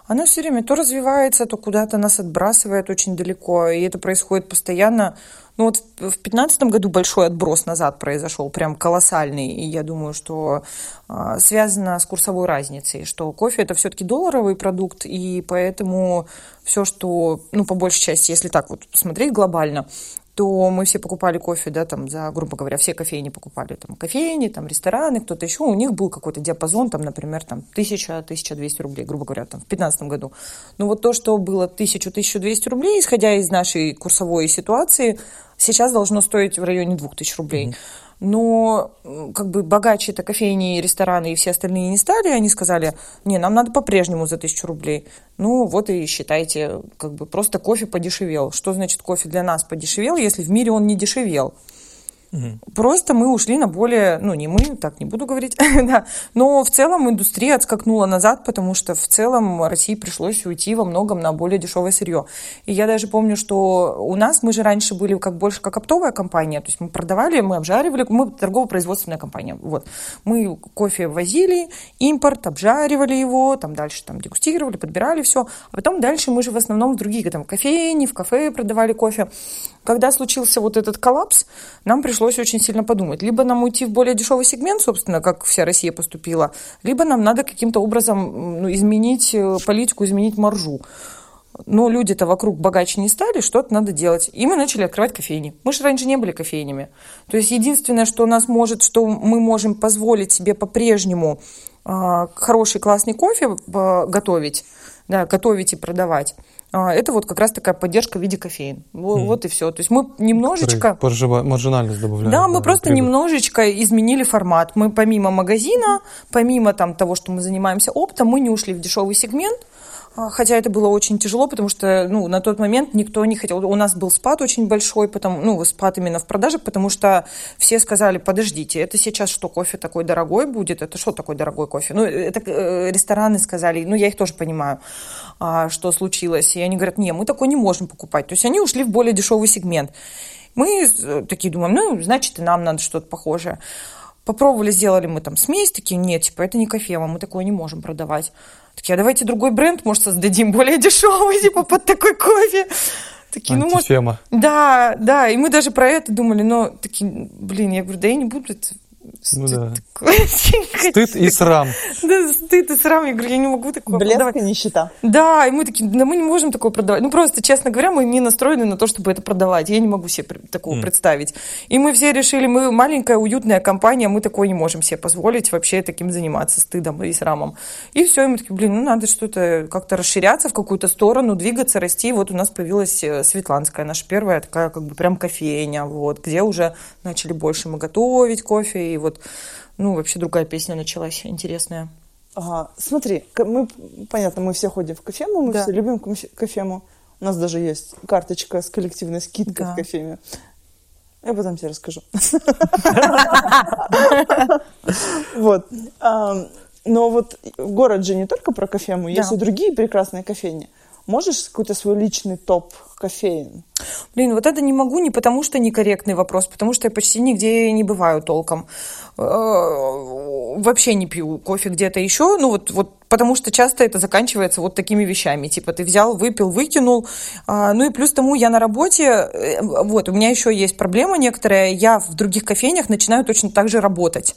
Оно все время то развивается, то куда-то нас отбрасывает очень далеко, и это происходит постоянно. Ну вот в 2015 году большой отброс назад произошел, прям колоссальный, и я думаю, что связано с курсовой разницей, что кофе – это все-таки долларовый продукт, и поэтому все, что, ну по большей части, если так вот смотреть глобально, то мы все покупали кофе, да, там, за, грубо говоря, все кофейни покупали, там, рестораны, кто-то еще, у них был какой-то диапазон, там, например, там, 1000-1200 рублей, грубо говоря, там, в 2015 году. Но вот то, что было 1000-1200 рублей, исходя из нашей курсовой ситуации, сейчас должно стоить в районе 2000 рублей. Но как бы богаче это кофейни, рестораны и все остальные не стали, они сказали, не, нам надо по-прежнему за 1000 рублей. Ну вот и считайте, как бы просто кофе подешевел. Что значит кофе для нас подешевел, если в мире он не дешевел? Просто мы ушли на более, ну не мы, так не буду говорить, да, но в целом индустрия отскакнула назад, потому что в целом России пришлось уйти во многом на более дешевое сырье. И я даже помню, что у нас, мы же раньше были как больше как оптовая компания, то есть мы продавали, мы обжаривали, мы торгово-производственная компания, вот. Мы кофе возили, импорт, обжаривали его, там дальше там дегустировали, подбирали все, а потом дальше мы же в основном в другие там кофейни, в кафе продавали кофе. Когда случился вот этот коллапс, нам пришлось очень сильно подумать. Либо нам уйти в более дешевый сегмент, собственно, как вся Россия поступила, либо нам надо каким-то образом изменить политику, изменить маржу. Но люди-то вокруг богаче не стали, что-то надо делать. И мы начали открывать кофейни. Мы же раньше не были кофейнями. То есть единственное, что нас может, что мы можем позволить себе по-прежнему хороший классный кофе готовить, да, готовить и продавать, это вот как раз такая поддержка в виде кофеин. Вот и все. То есть мы немножечко... Маржинальность добавляем. Да, мы просто немножечко изменили формат. Мы помимо магазина, помимо там, того, что мы занимаемся оптом, мы не ушли в дешевый сегмент. Хотя это было очень тяжело, потому что на тот момент никто не хотел. У нас был спад очень большой, спад именно в продажах, потому что все сказали, подождите, это сейчас что, кофе такой дорогой будет? Это что такое дорогой кофе? Это рестораны сказали, я их тоже понимаю, что случилось. И они говорят, не, мы такой не можем покупать. То есть они ушли в более дешевый сегмент. Мы такие думаем, значит, и нам надо что-то похожее. Попробовали, сделали мы там смесь, такие, нет, это не Кофема, мы такое не можем продавать. Такие, а давайте другой бренд, может, создадим более дешевый, под такой кофе. Такие, Антифема. Да, и мы даже про это думали, но такие, я говорю, да я не буду это... Стыд и срам. Да, стыд и срам. Я говорю, я не могу такое продавать. Блеск и нищета. Да, и мы такие, да мы не можем такое продавать. Просто, честно говоря, мы не настроены на то, чтобы это продавать. Я не могу себе такого представить. И мы все решили, мы маленькая уютная компания, мы такое не можем себе позволить вообще таким заниматься, стыдом и срамом. И все, и мы такие, надо что-то как-то расширяться в какую-то сторону, двигаться, расти. Вот у нас появилась Светланская, наша первая такая как бы прям кофейня, где уже начали больше мы готовить кофе, и вообще другая песня началась интересная. Ага, смотри, мы все ходим в кофему, мы все любим кофему. У нас даже есть карточка с коллективной скидкой в кофеме. Я потом тебе расскажу. Но вот город же не только про кофему, да. Есть и другие прекрасные кофейни. Можешь какой-то свой личный топ кофеин? Блин, вот это не могу не потому, что некорректный вопрос, потому что я почти нигде не бываю толком. Вообще не пью кофе где-то еще, ну вот потому что часто это заканчивается вот такими вещами, типа ты взял, выпил, выкинул, ну и плюс тому я на работе, вот у меня еще есть проблема некоторая, я в других кофейнях начинаю точно так же работать.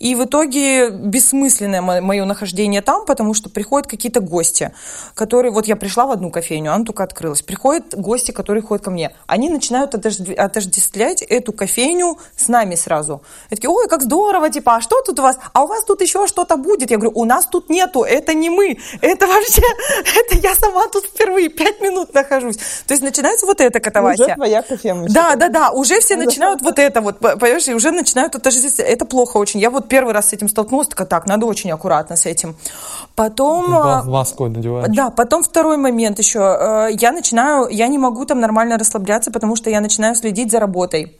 И в итоге бессмысленное мое нахождение там, потому что приходят какие-то гости, которые... Вот я пришла в одну кофейню, она только открылась. Приходят гости, которые ходят ко мне. Они начинают отождествлять эту кофейню с нами сразу. Я такие, ой, как здорово, типа, а что тут у вас? А у вас тут еще что-то будет? Я говорю, у нас тут нету, это не мы. Это вообще... Это я сама тут впервые 5 минут нахожусь. То есть начинается вот эта катавасия. Уже твоя кофейня. Да. Уже все начинают вот это вот, понимаешь? И уже начинают отождествлять. Это плохо очень. Я вот первый раз с этим столкнулась, так, надо очень аккуратно с этим. Потом... Маску надеваешь. Да, потом второй момент еще. Я не могу там нормально расслабляться, потому что я начинаю следить за работой,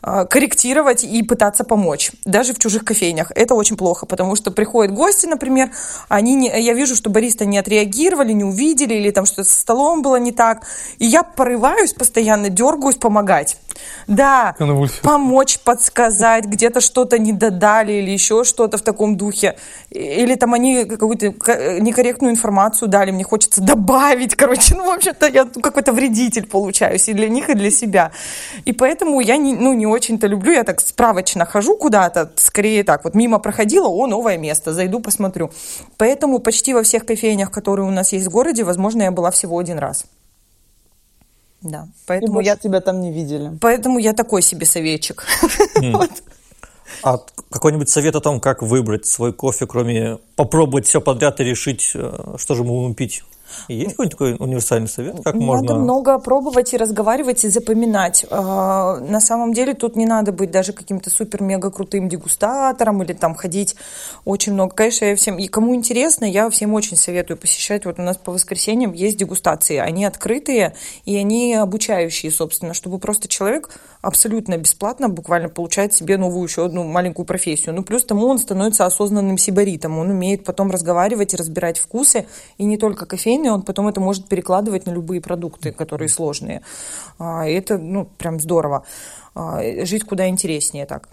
корректировать и пытаться помочь. Даже в чужих кофейнях. Это очень плохо, потому что приходят гости, например, я вижу, что бариста не отреагировали, не увидели, или там что-то со столом было не так. И я порываюсь постоянно, дергаюсь помогать. Да, помочь, подсказать, где-то что-то не додали или еще что-то в таком духе. Или там они какую-то некорректную информацию дали, мне хочется добавить, короче, ну, в общем-то, я какой-то вредитель получаюсь и для них, и для себя. И поэтому я не очень-то люблю, я так справочно хожу куда-то, скорее так, вот мимо проходила, новое место, зайду, посмотрю. Поэтому почти во всех кофейнях, которые у нас есть в городе, возможно, я была всего 1 раз. Да, поэтому я тебя там не видели. Поэтому я такой себе советчик. А какой-нибудь совет о том, как выбрать свой кофе, кроме попробовать все подряд и решить, что же мы будем пить? Есть какой-нибудь такой универсальный совет? Как можно... Надо много пробовать и разговаривать, и запоминать. На самом деле тут не надо быть даже каким-то супер-мега-крутым дегустатором или там ходить очень много. Конечно, и кому интересно, я всем очень советую посещать. Вот у нас по воскресеньям есть дегустации. Они открытые и они обучающие, собственно, чтобы просто человек абсолютно бесплатно буквально получает себе новую еще одну маленькую профессию. Ну, плюс тому он становится осознанным сибаритом. Он умеет потом разговаривать и разбирать вкусы. И не только кофейный, он потом это может перекладывать на любые продукты, которые сложные. Это, прям здорово. Жить куда интереснее так.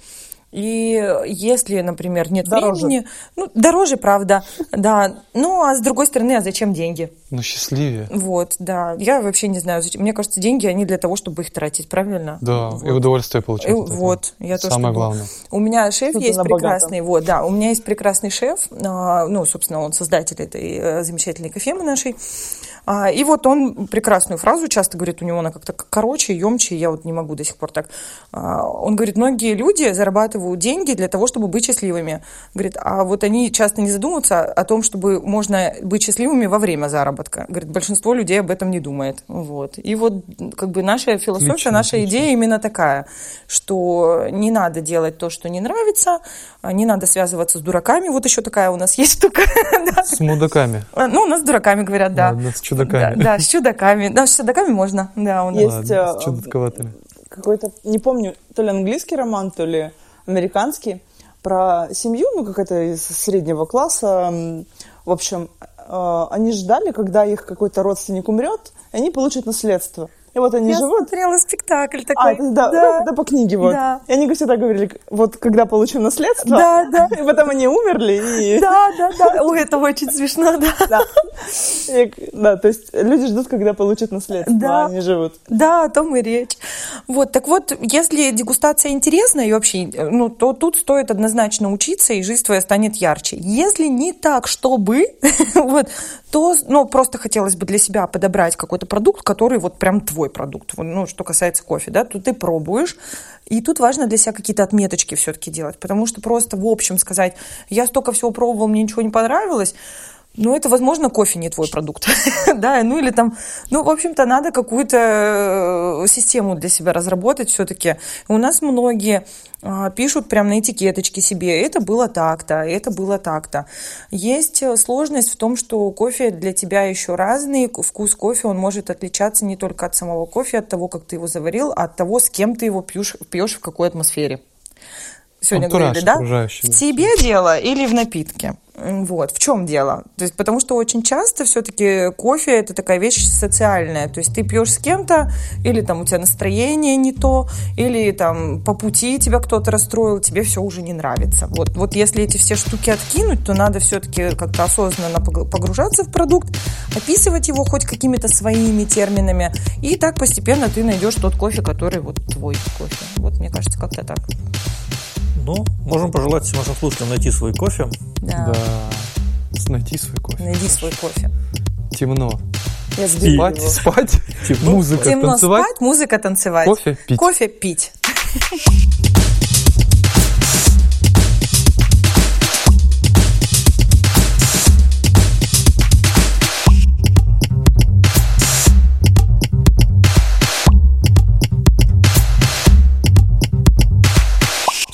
И если, например, нет времени... Дороже, правда, да. А с другой стороны, а зачем деньги? Счастливее. Вот, да. Я вообще не знаю, зачем. Мне кажется, деньги, они для того, чтобы их тратить, правильно? Да, вот. И удовольствие получать. Я тоже. Самое главное. У меня шеф есть прекрасный, у меня есть прекрасный шеф, собственно, он создатель этой замечательной кофемы нашей. И вот он прекрасную фразу часто говорит, у него она как-то короче, емче, я вот не могу до сих пор так. Он говорит, многие люди зарабатывают деньги для того, чтобы быть счастливыми. Говорит, а вот они часто не задумываются о том, чтобы можно быть счастливыми во время заработка. Говорит, большинство людей об этом не думает. Вот. И вот как бы наша философия, наша идея именно такая, что не надо делать то, что не нравится, не надо связываться с дураками. Вот еще такая у нас есть штука. С мудаками. У нас с дураками говорят, да. Чудаками. Да, с чудаками. Да, с чудаками можно. Да, у нас есть с чудаковатыми. Какой-то, не помню, то ли английский роман, то ли американский, про семью, какая-то из среднего класса. В общем, они ждали, когда их какой-то родственник умрет, и они получат наследство. И вот они живут... Я смотрела спектакль такой. Да, по книге вот. Да. И они всегда говорили, вот когда получим наследство, да. И потом они умерли. Да. Ой, это очень смешно, да. Да, то есть люди ждут, когда получат наследство, а они живут. Да, о том и речь. Вот, так вот, если дегустация интересна и вообще, то тут стоит однозначно учиться, и жизнь твоя станет ярче. Если не так, чтобы, то, просто хотелось бы для себя подобрать какой-то продукт, который вот прям твой. Продукт, что касается кофе, да, тут ты пробуешь, и тут важно для себя какие-то отметочки все-таки делать, потому что просто в общем сказать, я столько всего пробовал, мне ничего не понравилось, это, возможно, кофе не твой продукт, да, или там, в общем-то, надо какую-то систему для себя разработать все-таки. У нас многие пишут прям на этикеточке себе, это было так-то, это было так-то. Есть сложность в том, что кофе для тебя еще разный, вкус кофе, он может отличаться не только от самого кофе, от того, как ты его заварил, а от того, с кем ты его пьешь, в какой атмосфере. сегодня говорили, да? В тебе дело или в напитке? Вот, в чем дело? То есть, потому что очень часто все-таки кофе – это такая вещь социальная. То есть ты пьешь с кем-то, или там у тебя настроение не то, или там по пути тебя кто-то расстроил, тебе все уже не нравится. Вот если эти все штуки откинуть, то надо все-таки как-то осознанно погружаться в продукт, описывать его хоть какими-то своими терминами, и так постепенно ты найдешь тот кофе, который вот твой кофе. Вот, мне кажется, как-то так. Ну, можем пожелать всем нашим слушателям найти свой кофе. Да. Найти свой кофе. Найди свой кофе. Темно. Я сбиваю. Спать. Музыка. Темно, танцевать. Спать, музыка, танцевать. Кофе пить. Кофе пить.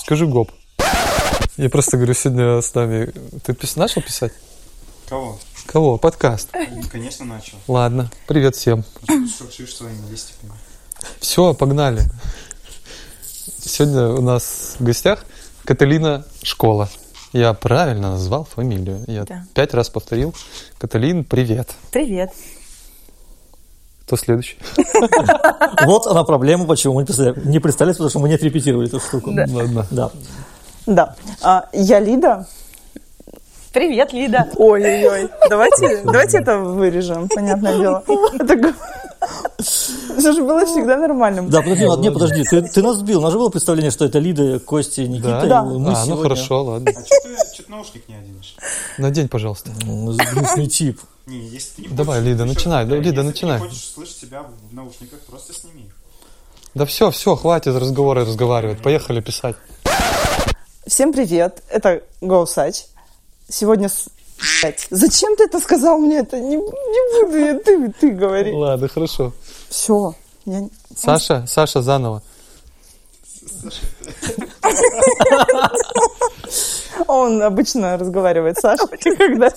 Скажи гоп. Я просто говорю, сегодня с нами... Ты начал писать? Кого? Подкаст. Конечно, начал. Ладно, привет всем. Все, погнали. Сегодня у нас в гостях Каталина Школа. Я правильно назвал фамилию. Я 5 раз повторил. Каталин, привет. Привет. Кто следующий? Вот она проблема, почему мы не представились, потому что мы не отрепетировали эту штуку. Да. Я Лида. Привет, Лида. Ой-ой-ой. Давайте это вырежем, понятное дело. Это же было всегда нормально. Да, подожди, ты нас сбил. У нас же было представление, что это Лида, Костя, Никита. Да, ну хорошо, ладно. А что ты наушник не оденешь? Надень, пожалуйста. Грустный тип. Давай, Лида, начинай. Если ты не хочешь слышать себя в наушниках, просто сними их. Да все, хватит разговаривать. Поехали писать. Всем привет, это Гоусач. Сегодня... Зачем ты это сказал мне? Это не буду, я, ты говори. Ладно, хорошо. Все. Саша заново. Он обычно разговаривает с Сашей, когда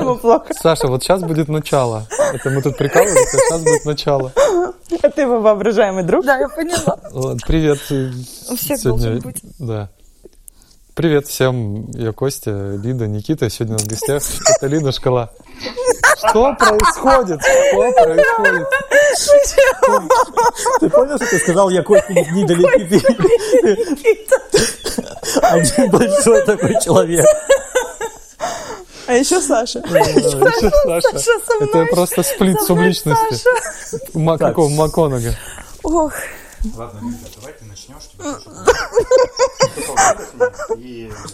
ему плохо. Саша, вот сейчас будет начало. Это мы тут прикалываемся, сейчас будет начало. А ты его воображаемый друг? Да, я поняла. Ладно, привет. У всех должен быть. Да. Привет всем, я Костя, Лида, Никита. Сегодня у нас в гостях Каталина Школа. Что происходит? Ты понял, что ты сказал, я Костя, не далеки. Один большой такой человек. А еще Саша. Саша со мной. Это просто сплит субличности. Какого Макконага. Ох. Ладно, Никита, давай ты начнешь.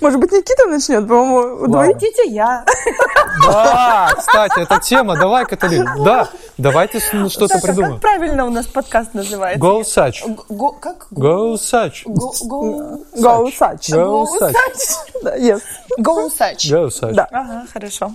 Может быть, Никита начнет, по-моему. Давайте я. Да, кстати, это тема. Давай, Каталин. Да, давайте что-то придумаем. Как правильно у нас подкаст называется? Гоусач. Как? Гоусач. Гоусач. Гоусач. Гоусач. Да, хорошо.